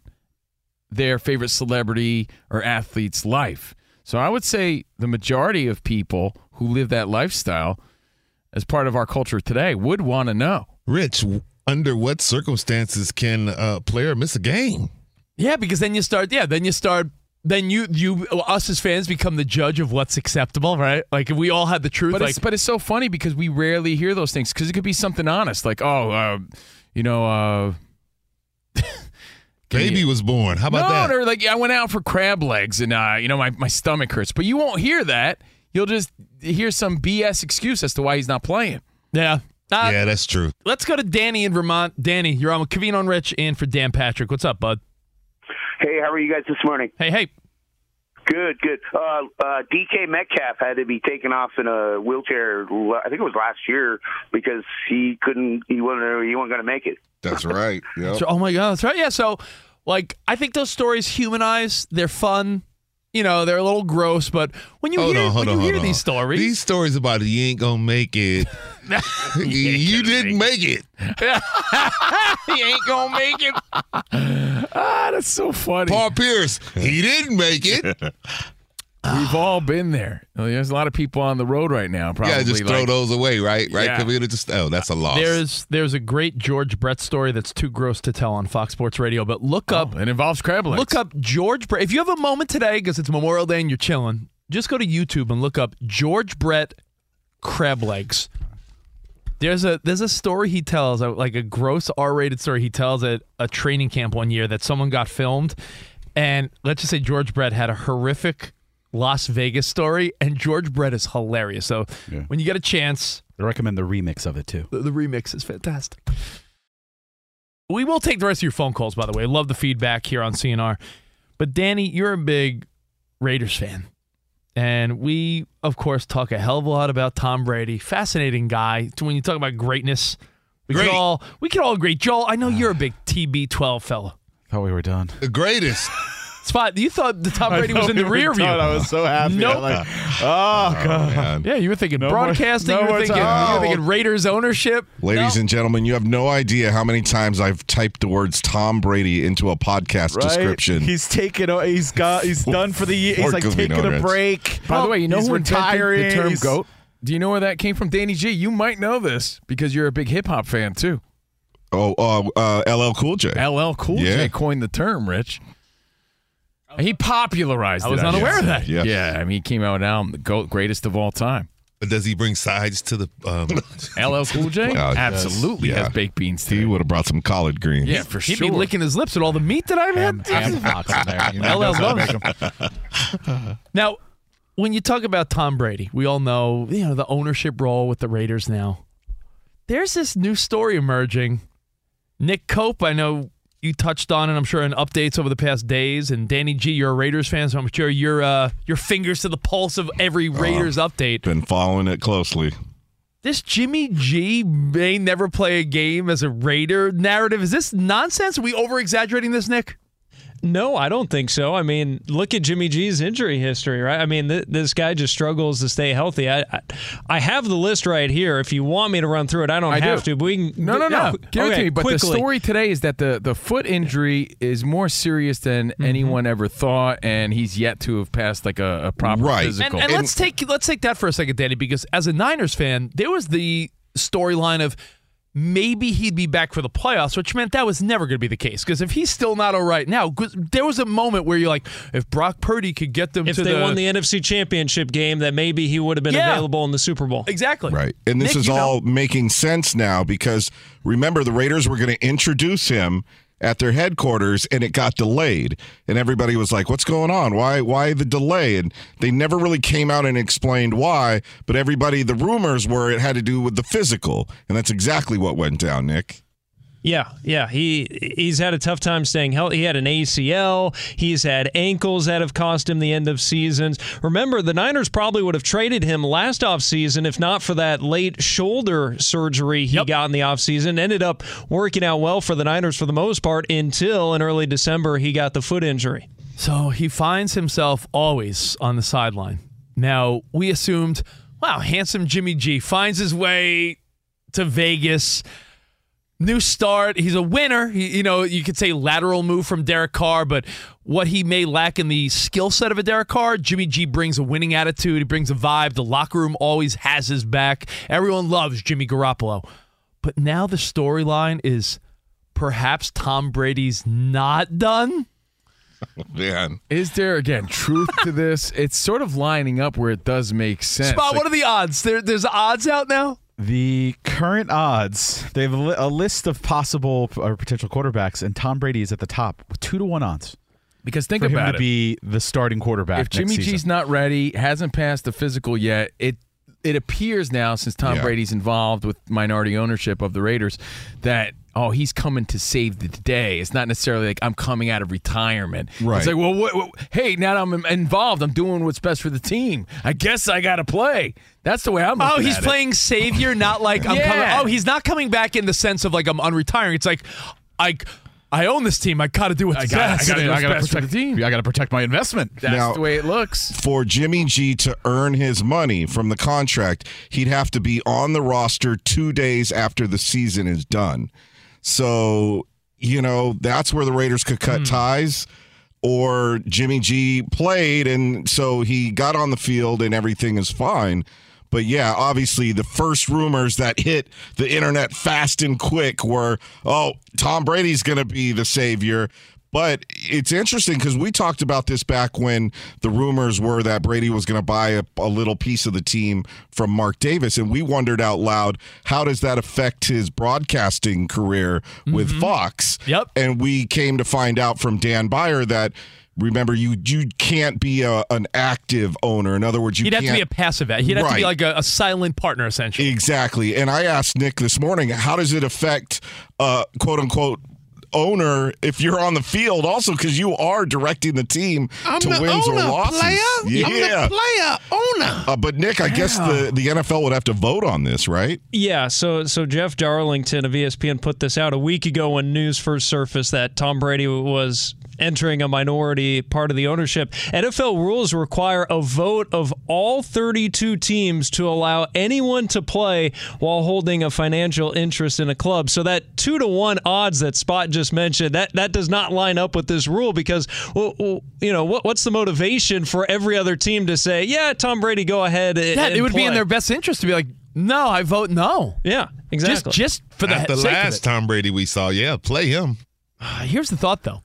their favorite celebrity or athlete's life. So I would say the majority of people who live that lifestyle as part of our culture today would want to know. Rich, under what circumstances can a player miss a game? Yeah, because then you start, yeah, then you start. Then you, you, us as fans become the judge of what's acceptable, right? Like, if we all had the truth. But, like, it's, but it's so funny because we rarely hear those things because it could be something honest. Like, oh, uh, you know, uh, baby you, was born. How about no, that? Or like, I went out for crab legs and, uh, you know, my, my stomach hurts. But you won't hear that. You'll just hear some B S excuse as to why he's not playing. Yeah. Uh, yeah, that's true. Let's go to Danny in Vermont. Danny, you're on with Covino and Rich and for Dan Patrick. What's up, bud? Hey, how are you guys this morning? Hey, hey. Good, good. Uh, uh, D K Metcalf had to be taken off in a wheelchair, I think it was last year, because he couldn't, he wasn't, he wasn't going to make it. That's right. Yep. So, oh, my God. That's right. Yeah, so, like, I think those stories humanize. They're fun. You know, they're a little gross, but when you hold hear, on, when on, you hear these stories. These stories about you ain't going to make it. you, you didn't make it. He ain't going to make it. Ah, that's so funny. Paul Pierce, he didn't make it. We've all been there. There's a lot of people on the road right now. Probably yeah, just throw like, those away, right? Right? Yeah. Computer just, oh, that's a loss. There's there's a great George Brett story that's too gross to tell on Fox Sports Radio, but look oh, up. It involves crab legs. Look up George Brett. If you have a moment today, because it's Memorial Day and you're chilling, just go to YouTube and look up George Brett crab legs. There's a there's a story he tells, like a gross R-rated story he tells at a training camp one year that someone got filmed, and let's just say George Brett had a horrific Las Vegas story, and George Brett is hilarious. So yeah. When you get a chance, I recommend the remix of it too. The, the remix is fantastic. We will take the rest of your phone calls, by the way. Love the feedback here on C N R. But Danny, you're a big Raiders fan. And we, of course, talk a hell of a lot about Tom Brady. Fascinating guy. When you talk about greatness, we Great. can all we can all agree. Joel, I know you're a big T B twelve fella. Thought we were done. The greatest. Spot, you thought the Tom Brady was in the rear view. I was so happy. Nope. Like, oh, God. Oh, yeah, you were thinking no broadcasting. More, no you, were thinking, oh. you were thinking Raiders ownership. Ladies no. and gentlemen, you have no idea how many times I've typed the words Tom Brady into a podcast right? description. He's taken. He's got. He's done for the year. He's like Covino taking a break. By the way, you know who retiring. The term goat. Do you know where that came from, Danny G? You might know this because you're a big hip hop fan too. Oh, uh, uh, L L Cool J. L L Cool yeah. J coined the term, Rich. He popularized it. I was unaware of that. Yeah. yeah, I mean, he came out now, the GOAT, greatest of all time. But does he bring sides to the um, L L Cool J? Uh, Absolutely yeah. has baked beans too. He would have brought some collard greens. Yeah, for He'd sure. He'd be licking his lips at all the meat that I've had. Ham hocks in there. You know, L L loves them. Now, when you talk about Tom Brady, we all know, you know, the ownership role with the Raiders now. There's this new story emerging. Nick Cope, I know... you touched on, and I'm sure in updates over the past days, and Danny G, you're a Raiders fan, so I'm sure you're uh, your fingers to the pulse of every Raiders uh, update. Been following it closely. This Jimmy G may never play a game as a Raider narrative. Is this nonsense? Are we over-exaggerating this, Nick? No, I don't think so. I mean, look at Jimmy G's injury history, right? I mean, th- this guy just struggles to stay healthy. I, I I have the list right here. If you want me to run through it, I don't I have do. to. But we can. No, no, no. no. Give okay, it to me. But quickly. The story today is that the, the foot injury is more serious than mm-hmm. anyone ever thought, and he's yet to have passed like a, a proper right. physical. And, and let's take let's take that for a second, Danny, because as a Niners fan, there was the storyline of maybe he'd be back for the playoffs, which meant that was never going to be the case. Because if he's still not all right now, there was a moment where you're like, if Brock Purdy could get them if to the... If they won the N F C Championship game, then maybe he would have been yeah. available in the Super Bowl. Exactly. Right. And this Nick, is all know. making sense now because, remember, the Raiders were going to introduce him at their headquarters, and it got delayed. And everybody was like, what's going on? Why Why the delay? And they never really came out and explained why, but everybody, the rumors were it had to do with the physical. And that's exactly what went down, Nick. Yeah, yeah. He, he's had a tough time staying healthy. He had an A C L. He's had ankles that have cost him the end of seasons. Remember, the Niners probably would have traded him last offseason if not for that late shoulder surgery he yep. got in the offseason. Ended up working out well for the Niners for the most part until in early December he got the foot injury. So he finds himself always on the sideline. Now, we assumed, wow, handsome Jimmy G finds his way to Vegas. New start. He's a winner. He, you know, you could say lateral move from Derek Carr, but what he may lack in the skill set of a Derek Carr, Jimmy G brings a winning attitude. He brings a vibe. The locker room always has his back. Everyone loves Jimmy Garoppolo. But now the storyline is perhaps Tom Brady's not done. Oh, man. Is there, again, truth to this? It's sort of lining up where it does make sense. Spot, like, what are the odds? There, there's odds out now? The current odds, they have a, li- a list of possible or potential quarterbacks, and Tom Brady is at the top with two to one odds. Because think for about him to it. be the starting quarterback. If next Jimmy season. G's not ready, hasn't passed the physical yet, it it appears now, since Tom yeah. Brady's involved with minority ownership of the Raiders, that, oh, he's coming to save the day. It's not necessarily like I'm coming out of retirement. Right. It's like, well, what, what, hey, now that I'm involved, I'm doing what's best for the team. I guess I got to play. That's the way I'm looking at it. Oh, he's playing savior, not like I'm yeah. coming. Oh, he's not coming back in the sense of like I'm unretiring. It's like, I... I own this team. I got to do what's best. I got to protect the team. I got to protect my investment. That's now, the way it looks. For Jimmy G to earn his money from the contract, he'd have to be on the roster two days after the season is done. So, you know, that's where the Raiders could cut mm. ties. Or Jimmy G played, and so he got on the field, and everything is fine. But, yeah, obviously the first rumors that hit the internet fast and quick were, oh, Tom Brady's going to be the savior. But it's interesting because we talked about this back when the rumors were that Brady was going to buy a, a little piece of the team from Mark Davis. And we wondered out loud, how does that affect his broadcasting career with mm-hmm. Fox? Yep. And we came to find out from Dan Beyer that, remember, you you can't be a, an active owner. In other words, you He'd can't. He'd have to be a passive. He'd have right. to be like a, a silent partner, essentially. Exactly. And I asked Nick this morning, how does it affect, uh, quote unquote, owner if you're on the field also? Because you are directing the team I'm to the wins owner, or losses. Player. Yeah. I'm the player owner. Uh, but Nick, I yeah. guess the, the N F L would have to vote on this, right? Yeah. So so Jeff Darlington of E S P N put this out a week ago when news first surfaced that Tom Brady was entering a minority part of the ownership. N F L rules require a vote of all thirty-two teams to allow anyone to play while holding a financial interest in a club. So that two to one odds that Spot just mentioned, that, that does not line up with this rule because, well, you know, what, what's the motivation for every other team to say, yeah, Tom Brady, go ahead and yeah, it would play. Be in their best interest to be like, no, I vote no. Yeah, exactly. Just, just for the, the last Tom Brady we saw, yeah, play him. Here's the thought, though.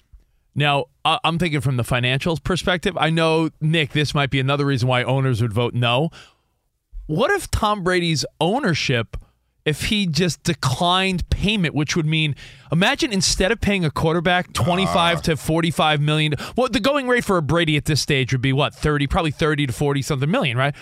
Now, I'm thinking from the financials perspective. I know, Nick, this might be another reason why owners would vote no. What if Tom Brady's ownership, if he just declined payment, which would mean, imagine instead of paying a quarterback twenty-five uh, to forty-five million dollars, well, the going rate for a Brady at this stage would be what, thirty, probably thirty to forty something million, right?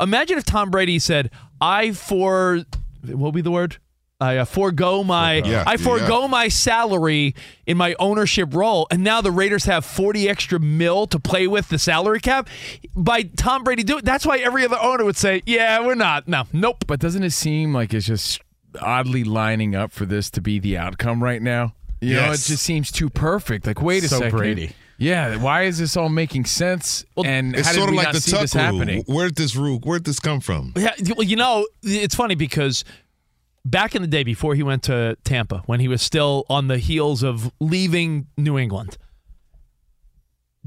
Imagine if Tom Brady said, I for, what would be the word? I uh, forego my yeah, I forego yeah. my salary in my ownership role, and now the Raiders have forty extra mil to play with the salary cap. By Tom Brady do it. That's why every other owner would say, "Yeah, we're not. No, nope." But doesn't it seem like it's just oddly lining up for this to be the outcome right now? You yes. know, it just seems too perfect. Like, wait a so second, Brady. Yeah, why is this all making sense? Well, and it's how sort did of we like not the see this rule. Happening? Where did this rule? Where did this come from? Yeah, well, you know, it's funny because. Back in the day before he went to Tampa, when he was still on the heels of leaving New England,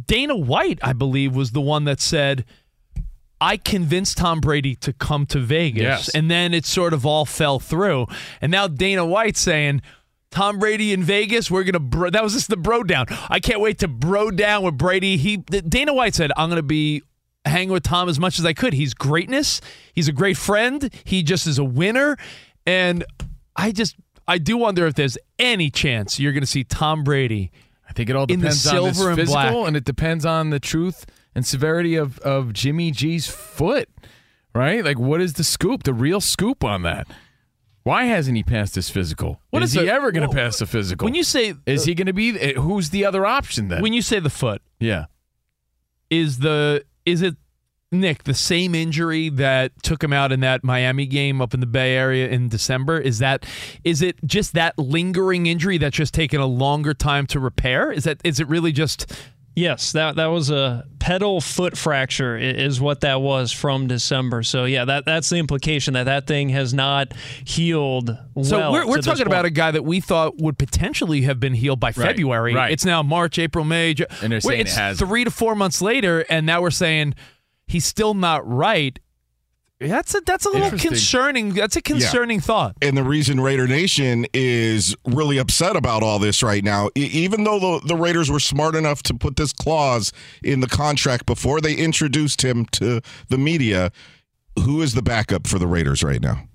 Dana White, I believe, was the one that said, I convinced Tom Brady to come to Vegas, yes. and then it sort of all fell through. And now Dana White's saying, Tom Brady in Vegas, we're going to bro- – that was just the bro down. I can't wait to bro down with Brady. He Dana White said, I'm going to be – hang with Tom as much as I could. He's greatness. He's a great friend. He just is a winner. And I just, I do wonder if there's any chance you're going to see Tom Brady. I think it all depends on his physical, and it depends on the truth and severity of, of Jimmy G's foot, right? Like, what is the scoop, the real scoop on that? Why hasn't he passed his physical? What is, is he ever going to pass the physical? When you say, is he going to be? Who's the other option then? When you say the foot, yeah, is the is it? Nick, the same injury that took him out in that Miami game up in the Bay Area in December, is that is it just that lingering injury that's just taken a longer time to repair? Is that is it really just... Yes, that that was a pedal foot fracture is what that was from December. So yeah, that that's the implication that that thing has not healed well. So we're, we're talking about a guy that we thought would potentially have been healed by right, February. Right. It's now March, April, May. And they're saying it's it has three to four months later, and now we're saying... He's still not right. That's a that's a little concerning. That's a concerning yeah. thought. And the reason Raider Nation is really upset about all this right now, e- even though the, the Raiders were smart enough to put this clause in the contract before they introduced him to the media, who is the backup for the Raiders right now?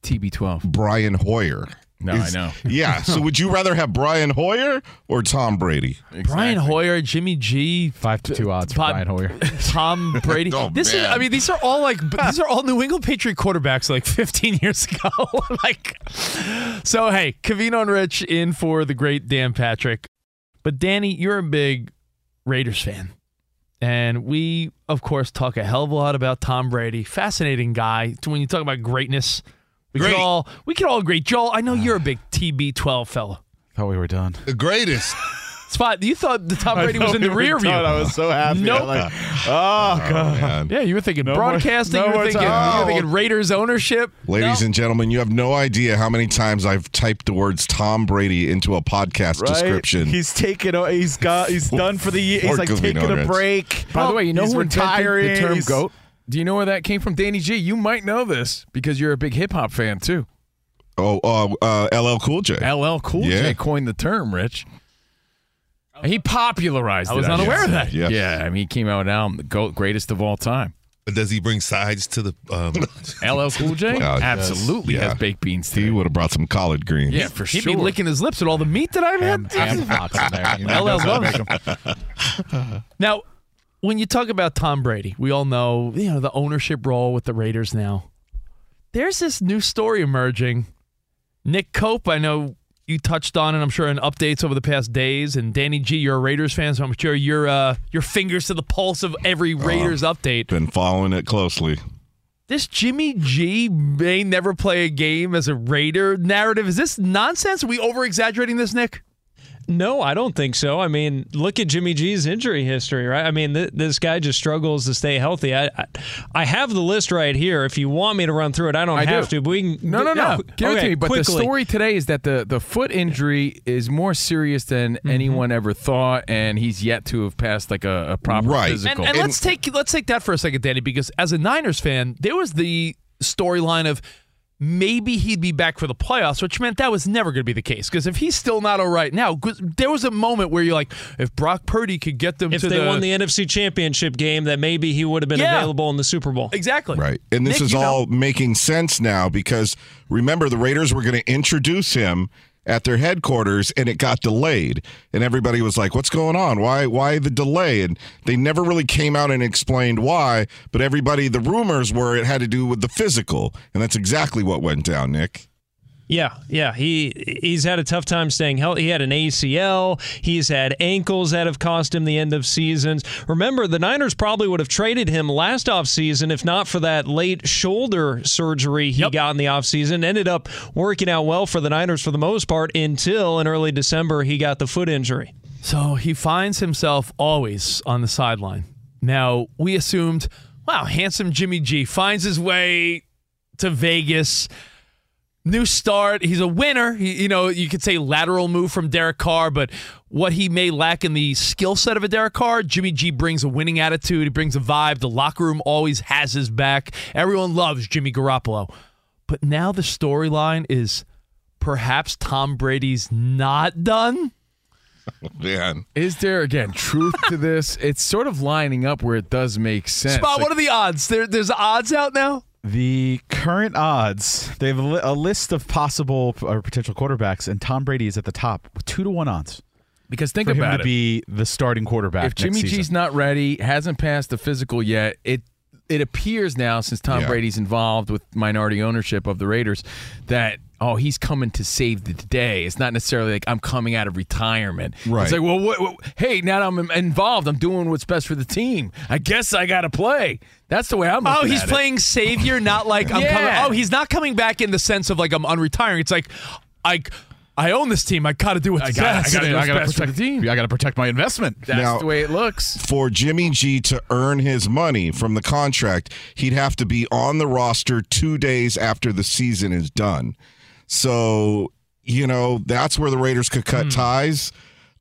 T B twelve. Brian Hoyer. No, is, I know. Yeah. So would you rather have Brian Hoyer or Tom Brady? Exactly. Brian Hoyer, Jimmy G, five to two odds. Pop, Brian Hoyer, Tom Brady. oh, this man. is. I mean, these are all like these are all New England Patriot quarterbacks like fifteen years ago. like, so hey, Covino and Rich in for the great Dan Patrick. But Danny, you're a big Raiders fan, and we of course talk a hell of a lot about Tom Brady. Fascinating guy. When you talk about greatness. We could, all, we could all agree. Joel, I know you're a big T B twelve fella. Thought we were done. The greatest. Spot, you thought the Tom Brady was in the we rear view. I was so happy. Nope. Like, oh, God. Oh, yeah, you were thinking no broadcasting. More, no you, were thinking, oh. you were thinking Raiders ownership. Ladies no. and gentlemen, you have no idea how many times I've typed the words Tom Brady into a podcast right? description. He's taking. He's got. He's done for the year. He's like taking a break. By oh, the way, you know who retiring. The term GOAT. Do you know where that came from? Danny G, you might know this because you're a big hip-hop fan, too. Oh, uh, uh, L L Cool J. L L Cool yeah. J coined the term, Rich. He popularized I it. I was unaware yes. of that. Yes. Yeah, I mean, he came out with an album, the GOAT, greatest of all time. But does he bring sides to the um, L L Cool J? Uh, Absolutely yeah. has baked beans today. He would have brought some collard greens. Yeah, for He'd sure. He'd be licking his lips with all the meat that I've had. Ham hocks in there. You know, L L loves them. Now, when you talk about Tom Brady, we all know, you know, the ownership role with the Raiders now. There's this new story emerging. Nick Cope, I know you touched on, and I'm sure in updates over the past days, and Danny G, you're a Raiders fan, so I'm sure you're uh, your fingers to the pulse of every Raiders uh, update. Been following it closely. This Jimmy G may never play a game as a Raider narrative. Is this nonsense? Are we over-exaggerating this, Nick? No, I don't think so. I mean, look at Jimmy G's injury history, right? I mean, th- this guy just struggles to stay healthy. I, I I have the list right here. If you want me to run through it, I don't I have do. to. But we can, no, no, no. no. Give okay, it to me. But quickly. The story today is that the, the foot injury is more serious than mm-hmm. anyone ever thought, and he's yet to have passed like a, a proper right. physical. And, and let's take let's take that for a second, Danny, because as a Niners fan, there was the storyline of maybe he'd be back for the playoffs, which meant that was never going to be the case. Because if he's still not all right now, there was a moment where you're like, if Brock Purdy could get them if to the... If they won the N F C Championship game, that maybe he would have been yeah. available in the Super Bowl. Exactly. Right. And this Nick, is all know. making sense now because, remember, the Raiders were going to introduce him at their headquarters, and it got delayed. And everybody was like, what's going on? Why Why the delay? And they never really came out and explained why, but everybody, the rumors were it had to do with the physical. And that's exactly what went down, Nick. Yeah, yeah. He he's had a tough time staying healthy. He had an A C L. He's had ankles that have cost him the end of seasons. Remember, the Niners probably would have traded him last offseason if not for that late shoulder surgery he yep. got in the offseason. Ended up working out well for the Niners for the most part until in early December he got the foot injury. So he finds himself always on the sideline. Now, we assumed, wow, handsome Jimmy G finds his way to Vegas. New start. He's a winner. He, you know, you could say lateral move from Derek Carr, but what he may lack in the skill set of a Derek Carr, Jimmy G brings a winning attitude. He brings a vibe. The locker room always has his back. Everyone loves Jimmy Garoppolo. But now the storyline is perhaps Tom Brady's not done. Oh, man. Is there, again, truth to this? It's sort of lining up where it does make sense. Spot, like, what are the odds? There, there's odds out now? The current odds, they have a list of possible or potential quarterbacks, and Tom Brady is at the top with two to one odds. Because think about it. For him to be the starting quarterback. If Jimmy G's not ready, hasn't passed the physical yet, it it appears now, since Tom yeah. Brady's involved with minority ownership of the Raiders, that, oh, he's coming to save the day. It's not necessarily like I'm coming out of retirement. Right. It's like, well, what, what, hey, now that I'm involved, I'm doing what's best for the team. I guess I got to play. That's the way I'm looking at it. Oh, he's playing savior, not like I'm yeah. coming. Oh, he's not coming back in the sense of like I'm unretiring. It's like, I... I own this team. I got to do what's best. I got to protect the team. I got to protect my investment. That's now, the way it looks. For Jimmy G to earn his money from the contract, he'd have to be on the roster two days after the season is done. So, you know, that's where the Raiders could cut mm. ties.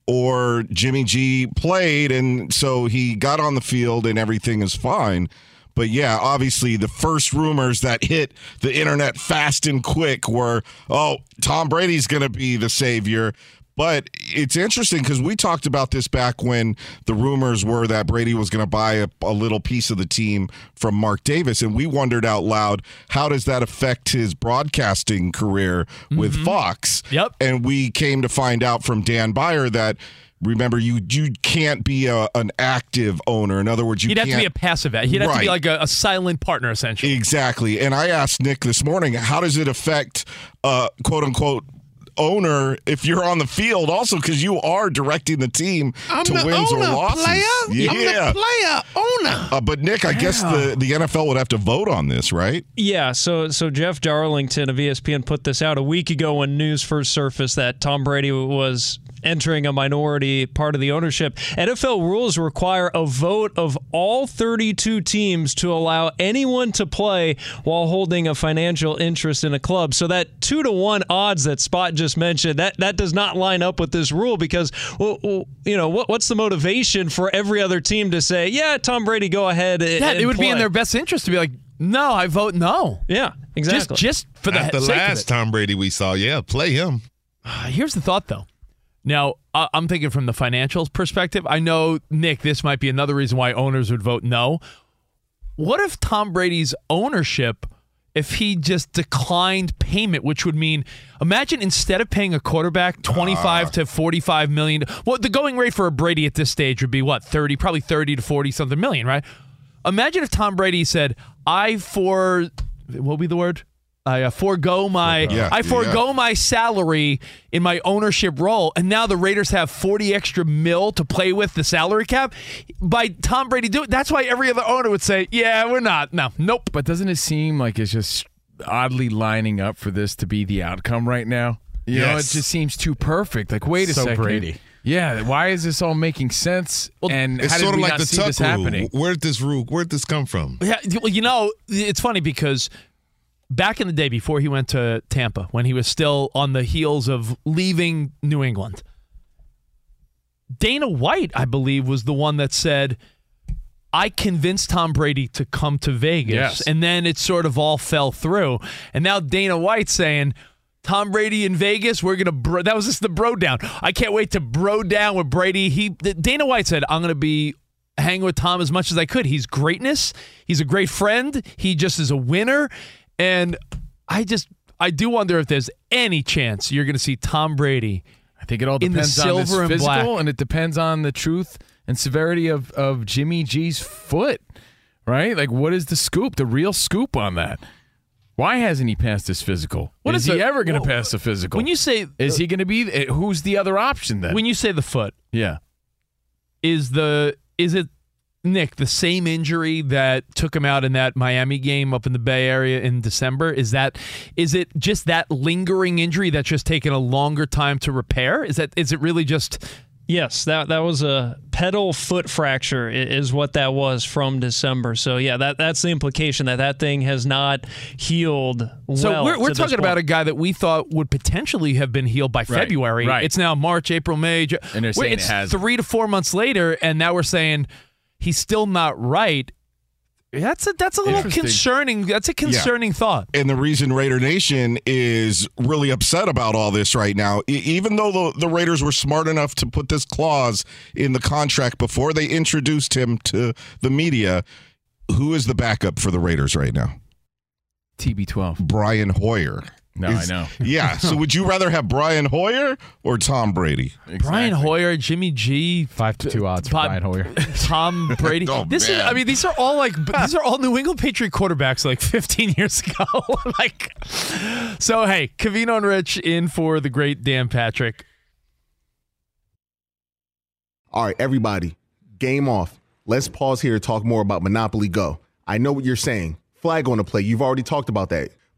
Or Jimmy G played, and so he got on the field, and everything is fine. But, yeah, obviously the first rumors that hit the internet fast and quick were, oh, Tom Brady's going to be the savior. But it's interesting because we talked about this back when the rumors were that Brady was going to buy a, a little piece of the team from Mark Davis, and we wondered out loud, how does that affect his broadcasting career with mm-hmm. Fox? Yep. And we came to find out from Dan Beyer that, remember, you you can't be a, an active owner. In other words, you He'd can't. He'd have to be a passive act. He'd right. have to be like a, a silent partner, essentially. Exactly. And I asked Nick this morning, how does it affect, uh, quote-unquote, owner if you're on the field also, because you are directing the team I'm to the wins owner, or losses. Player. Yeah. I'm the player owner. Uh, but Nick, I yeah. guess the, the N F L would have to vote on this, right? Yeah. So so Jeff Darlington of E S P N put this out a week ago when news first surfaced that Tom Brady was entering a minority part of the ownership. N F L rules require a vote of all thirty-two teams to allow anyone to play while holding a financial interest in a club. So that two to one odds that Spot just mentioned, that, that does not line up with this rule because, well, well, you know, what, what's the motivation for every other team to say, yeah, Tom Brady, go ahead and yeah, it would play. Be in their best interest to be like, no, I vote no. Yeah, exactly. Just, just for the, the sake last of it. Tom Brady we saw, yeah, play him. Here's the thought, though. Now, I'm thinking from the financial perspective. I know, Nick, this might be another reason why owners would vote no. What if Tom Brady's ownership, if he just declined payment, which would mean, imagine instead of paying a quarterback twenty-five uh, to forty-five million dollars, well, the going rate for a Brady at this stage would be what, thirty, probably thirty to forty something million, right? Imagine if Tom Brady said, I for, what would be the word? I uh, forego my yeah, I forego yeah. my salary in my ownership role, and now the Raiders have forty extra mil to play with the salary cap. By Tom Brady doing, that's why every other owner would say, "Yeah, we're not. No, nope." But doesn't it seem like it's just oddly lining up for this to be the outcome right now? You yes. know, it just seems too perfect. Like, wait a so second, Brady. Yeah, why is this all making sense? Well, and how did we like not see this rule. happening? Where did this rule? Where did this come from? Yeah, well, you know, it's funny because back in the day before he went to Tampa, when he was still on the heels of leaving New England, Dana White, I believe, was the one that said, I convinced Tom Brady to come to Vegas, yes. and then it sort of all fell through. And now Dana White's saying, Tom Brady in Vegas, we're going to bro- – that was just the bro down. I can't wait to bro down with Brady. He Dana White said, I'm going to be – hang with Tom as much as I could. He's greatness. He's a great friend. He just is a winner. And I just, I do wonder if there's any chance you're going to see Tom Brady. I think it all depends on his physical, and it depends on the truth and severity of, of Jimmy G's foot, right? Like, what is the scoop, the real scoop on that? Why hasn't he passed his physical? What is, is he the, ever going to well, pass the physical? When you say, is he going to be, who's the other option then? When you say the foot, yeah, is the, Is it, Nick, the same injury that took him out in that Miami game up in the Bay Area in December? Is that, is it just that lingering injury that's just taken a longer time to repair? Is that, is it really just... Yes, that that was a pedal foot fracture is what that was from December. So yeah, that that's the implication that that thing has not healed well. So we're, we're talking about a guy that we thought would potentially have been healed by right, February. Right. It's now March, April, May. Ju- and they're saying it's it has three to four months later, and now we're saying he's still not right. That's a that's a little concerning. That's a concerning yeah. thought. And the reason Raider Nation is really upset about all this right now, e- even though the, the Raiders were smart enough to put this clause in the contract before they introduced him to the media, who is the backup for the Raiders right now? T B twelve. Brian Hoyer. No, is, I know. Yeah. So would you rather have Brian Hoyer or Tom Brady? Exactly. Brian Hoyer, Jimmy G, five to two odds. For Bob, Brian Hoyer, Tom Brady. oh, this man. is. I mean, these are all like these are all New England Patriot quarterbacks like fifteen years ago. like, so hey, Covino and Rich in for the great Dan Patrick. All right, everybody, game off. Let's pause here to talk more about Monopoly Go. I know what you're saying. Flag on the play. You've already talked about that.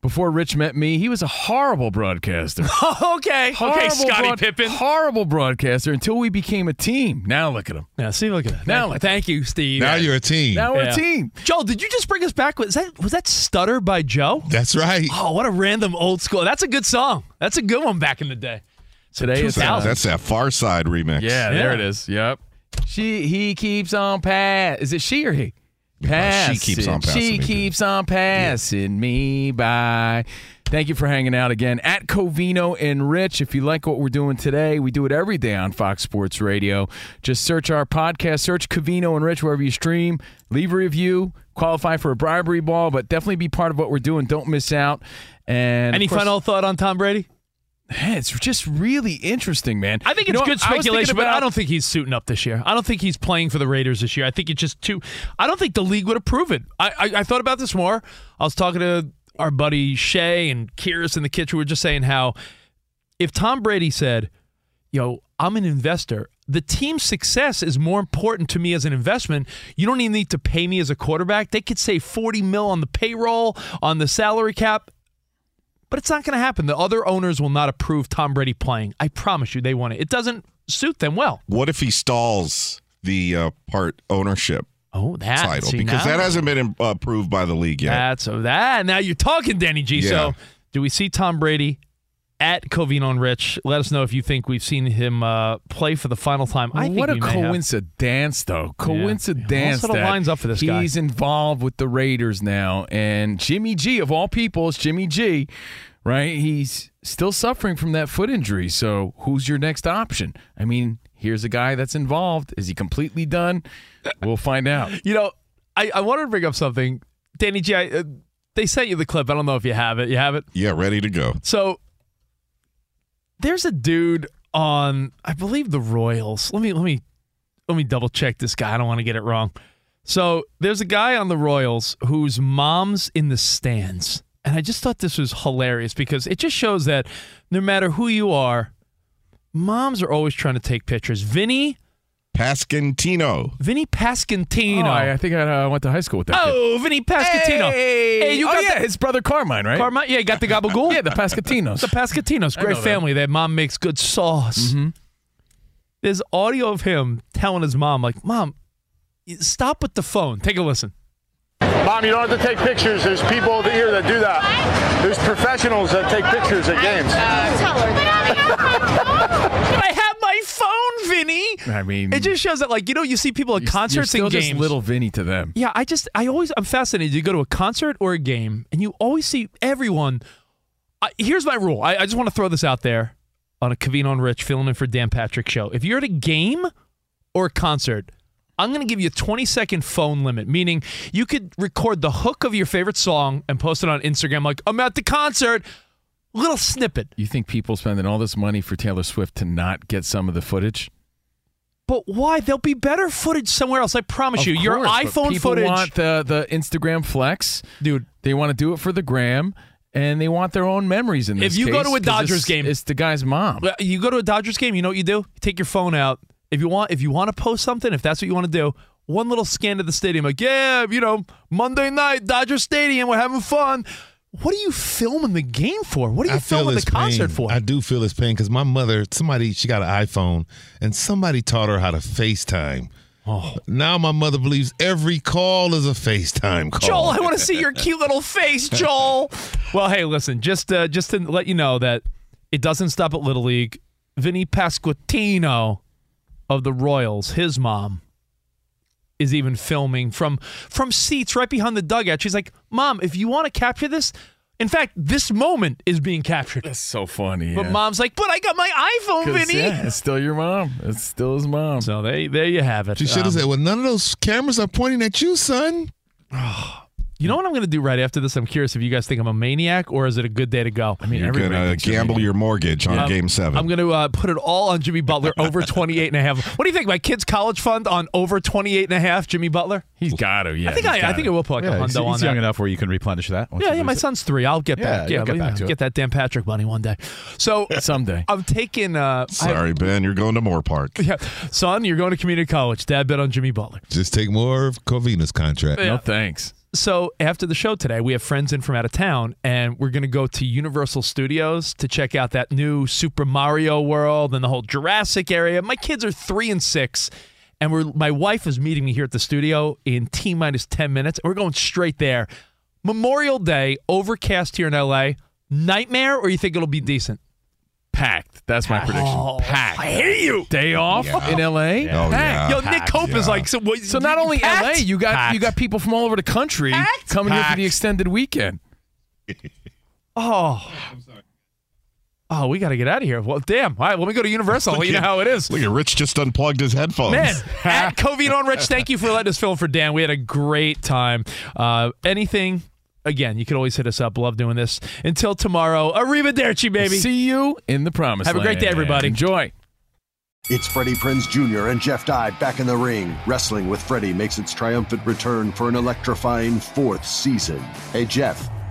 Before Rich met me, he was a horrible broadcaster. okay. Horrible okay, Scottie broad- Pippen. Horrible broadcaster until we became a team. Now look at him. Now see, look at him. Now, look. Thank you, Steve. Now you're a team. Now we're yeah. a team. Joel, did you just bring us back? Was that, was that Stutter by Joe? That's right. Oh, what a random old school. That's a good song. That's a good one back in the day. Today is that, That's that Far Side remix. Yeah, yeah, there it is. Yep. She, he keeps on pass. Is it she or he? Passing. She keeps on passing, she me, keeps on passing yeah. me by. Thank you for hanging out again at Covino and Rich. If you like what we're doing today, we do it every day on Fox Sports Radio. Just search our podcast, search Covino and Rich wherever you stream. Leave a review, qualify for a bribery ball, but definitely be part of what we're doing. Don't miss out. And any course, final thought on Tom Brady? Man, it's just really interesting, man. I think it's you know, good speculation, I about, but I don't think he's suiting up this year. I don't think he's playing for the Raiders this year. I think it's just too – I don't think the league would approve it. I, I, I thought about this more. I was talking to our buddy Shay and Kyrus in the kitchen. We were just saying how if Tom Brady said, yo, I'm an investor, the team's success is more important to me as an investment. You don't even need to pay me as a quarterback. They could save forty mil on the payroll, on the salary cap. But it's not going to happen. The other owners will not approve Tom Brady playing. I promise you they want it. It doesn't suit them well. What if he stalls the uh, part ownership oh, that, title? See, because now, that hasn't been uh, approved by the league yet. That's uh, that. Now you're talking, Danny G. Yeah. So do we see Tom Brady at Covino and Rich? Let us know if you think we've seen him uh, play for the final time. I what think a coincidence, though. Coincidence yeah. that lines up for this he's guy. He's involved with the Raiders now, and Jimmy G, of all people, it's Jimmy G, right? He's still suffering from that foot injury, so who's your next option? I mean, here's a guy that's involved. Is he completely done? We'll find out. You know, I, I wanted to bring up something. Danny G, I, uh, they sent you the clip. I don't know if you have it. You have it? Yeah, ready to go. So, there's a dude on, I believe, the Royals. Let me let me let me double check this guy. I don't want to get it wrong. So there's a guy on the Royals whose mom's in the stands, and I just thought this was hilarious because it just shows that no matter who you are, moms are always trying to take pictures. Vinny Pascantino. Vinny Pascantino. Oh, I, I think I uh, went to high school with that Oh, kid. Vinny Pascantino. Hey, hey you got oh, yeah, the, his brother Carmine, right? Carmine, yeah, you got the gabagool? Yeah, the Pascantinos. The Pascantinos, great family. Their mom makes good sauce. Mm-hmm. There's audio of him telling his mom, like, Mom, stop with the phone. Take a listen. Mom, you don't have to take pictures. There's people over here that do that. There's professionals that take pictures at games. I have my phone, Vinny. I mean, it just shows that, like, you know, you see people at concerts and games. You're still just little Vinny to them. Yeah, I just, I always, I'm fascinated. You go to a concert or a game, and you always see everyone. I, here's my rule. I, I just want to throw this out there on a Covino and Rich filling in for Dan Patrick Show. If you're at a game or a concert, I'm going to give you a twenty-second phone limit, meaning you could record the hook of your favorite song and post it on Instagram like, I'm at the concert, little snippet. You think people spending all this money for Taylor Swift to not get some of the footage? But why? There'll be better footage somewhere else, I promise you. Your iPhone footage. People want the, the Instagram flex. Dude. They want to do it for the gram. And they want their own memories in this case. If you go to a Dodgers game, it's the guy's mom. You go to a Dodgers game, you know what you do? You take your phone out. If you want if you want to post something, if that's what you want to do, one little scan of the stadium. Like, yeah, you know, Monday night, Dodger Stadium, we're having fun. What are you filming the game for? What are you I filming the concert pain. for? I do feel this pain because my mother, somebody, she got an iPhone, and somebody taught her how to FaceTime. Oh. Now my mother believes every call is a FaceTime call. Joel, I want to see your cute little face, Joel. Well, hey, listen, just uh, just to let you know that it doesn't stop at Little League. Vinny Pasquantino of the Royals, his mom, is even filming from from seats right behind the dugout. She's like, Mom, if you want to capture this, in fact, this moment is being captured. That's so funny. But yeah. Mom's like, but I got my iPhone, Vinny. Yeah, it's still your mom. It's still his mom. So they, there you have it. She should have um, said, well, none of those cameras are pointing at you, son. You know what I'm going to do right after this? I'm curious if you guys think I'm a maniac or is it a good day to go? I mean, You're going to gamble your mortgage on yeah. game seven. I'm going to uh, put it all on Jimmy Butler over twenty-eight and a half. What do you think? My kid's college fund on over twenty-eight and a half, Jimmy Butler? He's got to, yeah. I think I, I think it will put like yeah, a hundo on that. He's young enough where you can replenish that. Yeah, yeah. My it. son's three. I'll get yeah, back. Yeah, get, back to get that Dan Patrick money one day. So someday I'm taking. Uh, Sorry, I, Ben, you're going to Moore Park. Yeah, son, you're going to community college. Dad bet on Jimmy Butler. Just take more of Covina's contract. Yeah. No thanks. So after the show today, we have friends in from out of town, and we're going to go to Universal Studios to check out that new Super Mario World and the whole Jurassic area. My kids are three and six. And we're, my wife is meeting me here at the studio in T-minus ten minutes. We're going straight there. Memorial Day, overcast here in L A. Nightmare, or you think it'll be decent? Packed. That's my prediction. Oh, packed. I hear you. Day off yeah. in L A? Yeah. Oh, packed. Yeah. Yo, Nick Cope yeah. is like, so, what, so not only packed? L A, you got packed. you got people from all over the country packed? coming packed. here for the extended weekend. oh. I'm sorry. Oh, we got to get out of here. Well, damn. All right, let me go to Universal. Look, you know how it is. Look at Rich just unplugged his headphones. Man, at Covino and Rich, thank you for letting us film for Dan. We had a great time. Uh, anything, again, you can always hit us up. Love doing this. Until tomorrow, arrivederci, baby. See you in the promised land. Have a great day, everybody. Enjoy. It's Freddie Prinze Junior and Jeff Dye back in the ring. Wrestling with Freddie makes its triumphant return for an electrifying fourth season. Hey, Jeff.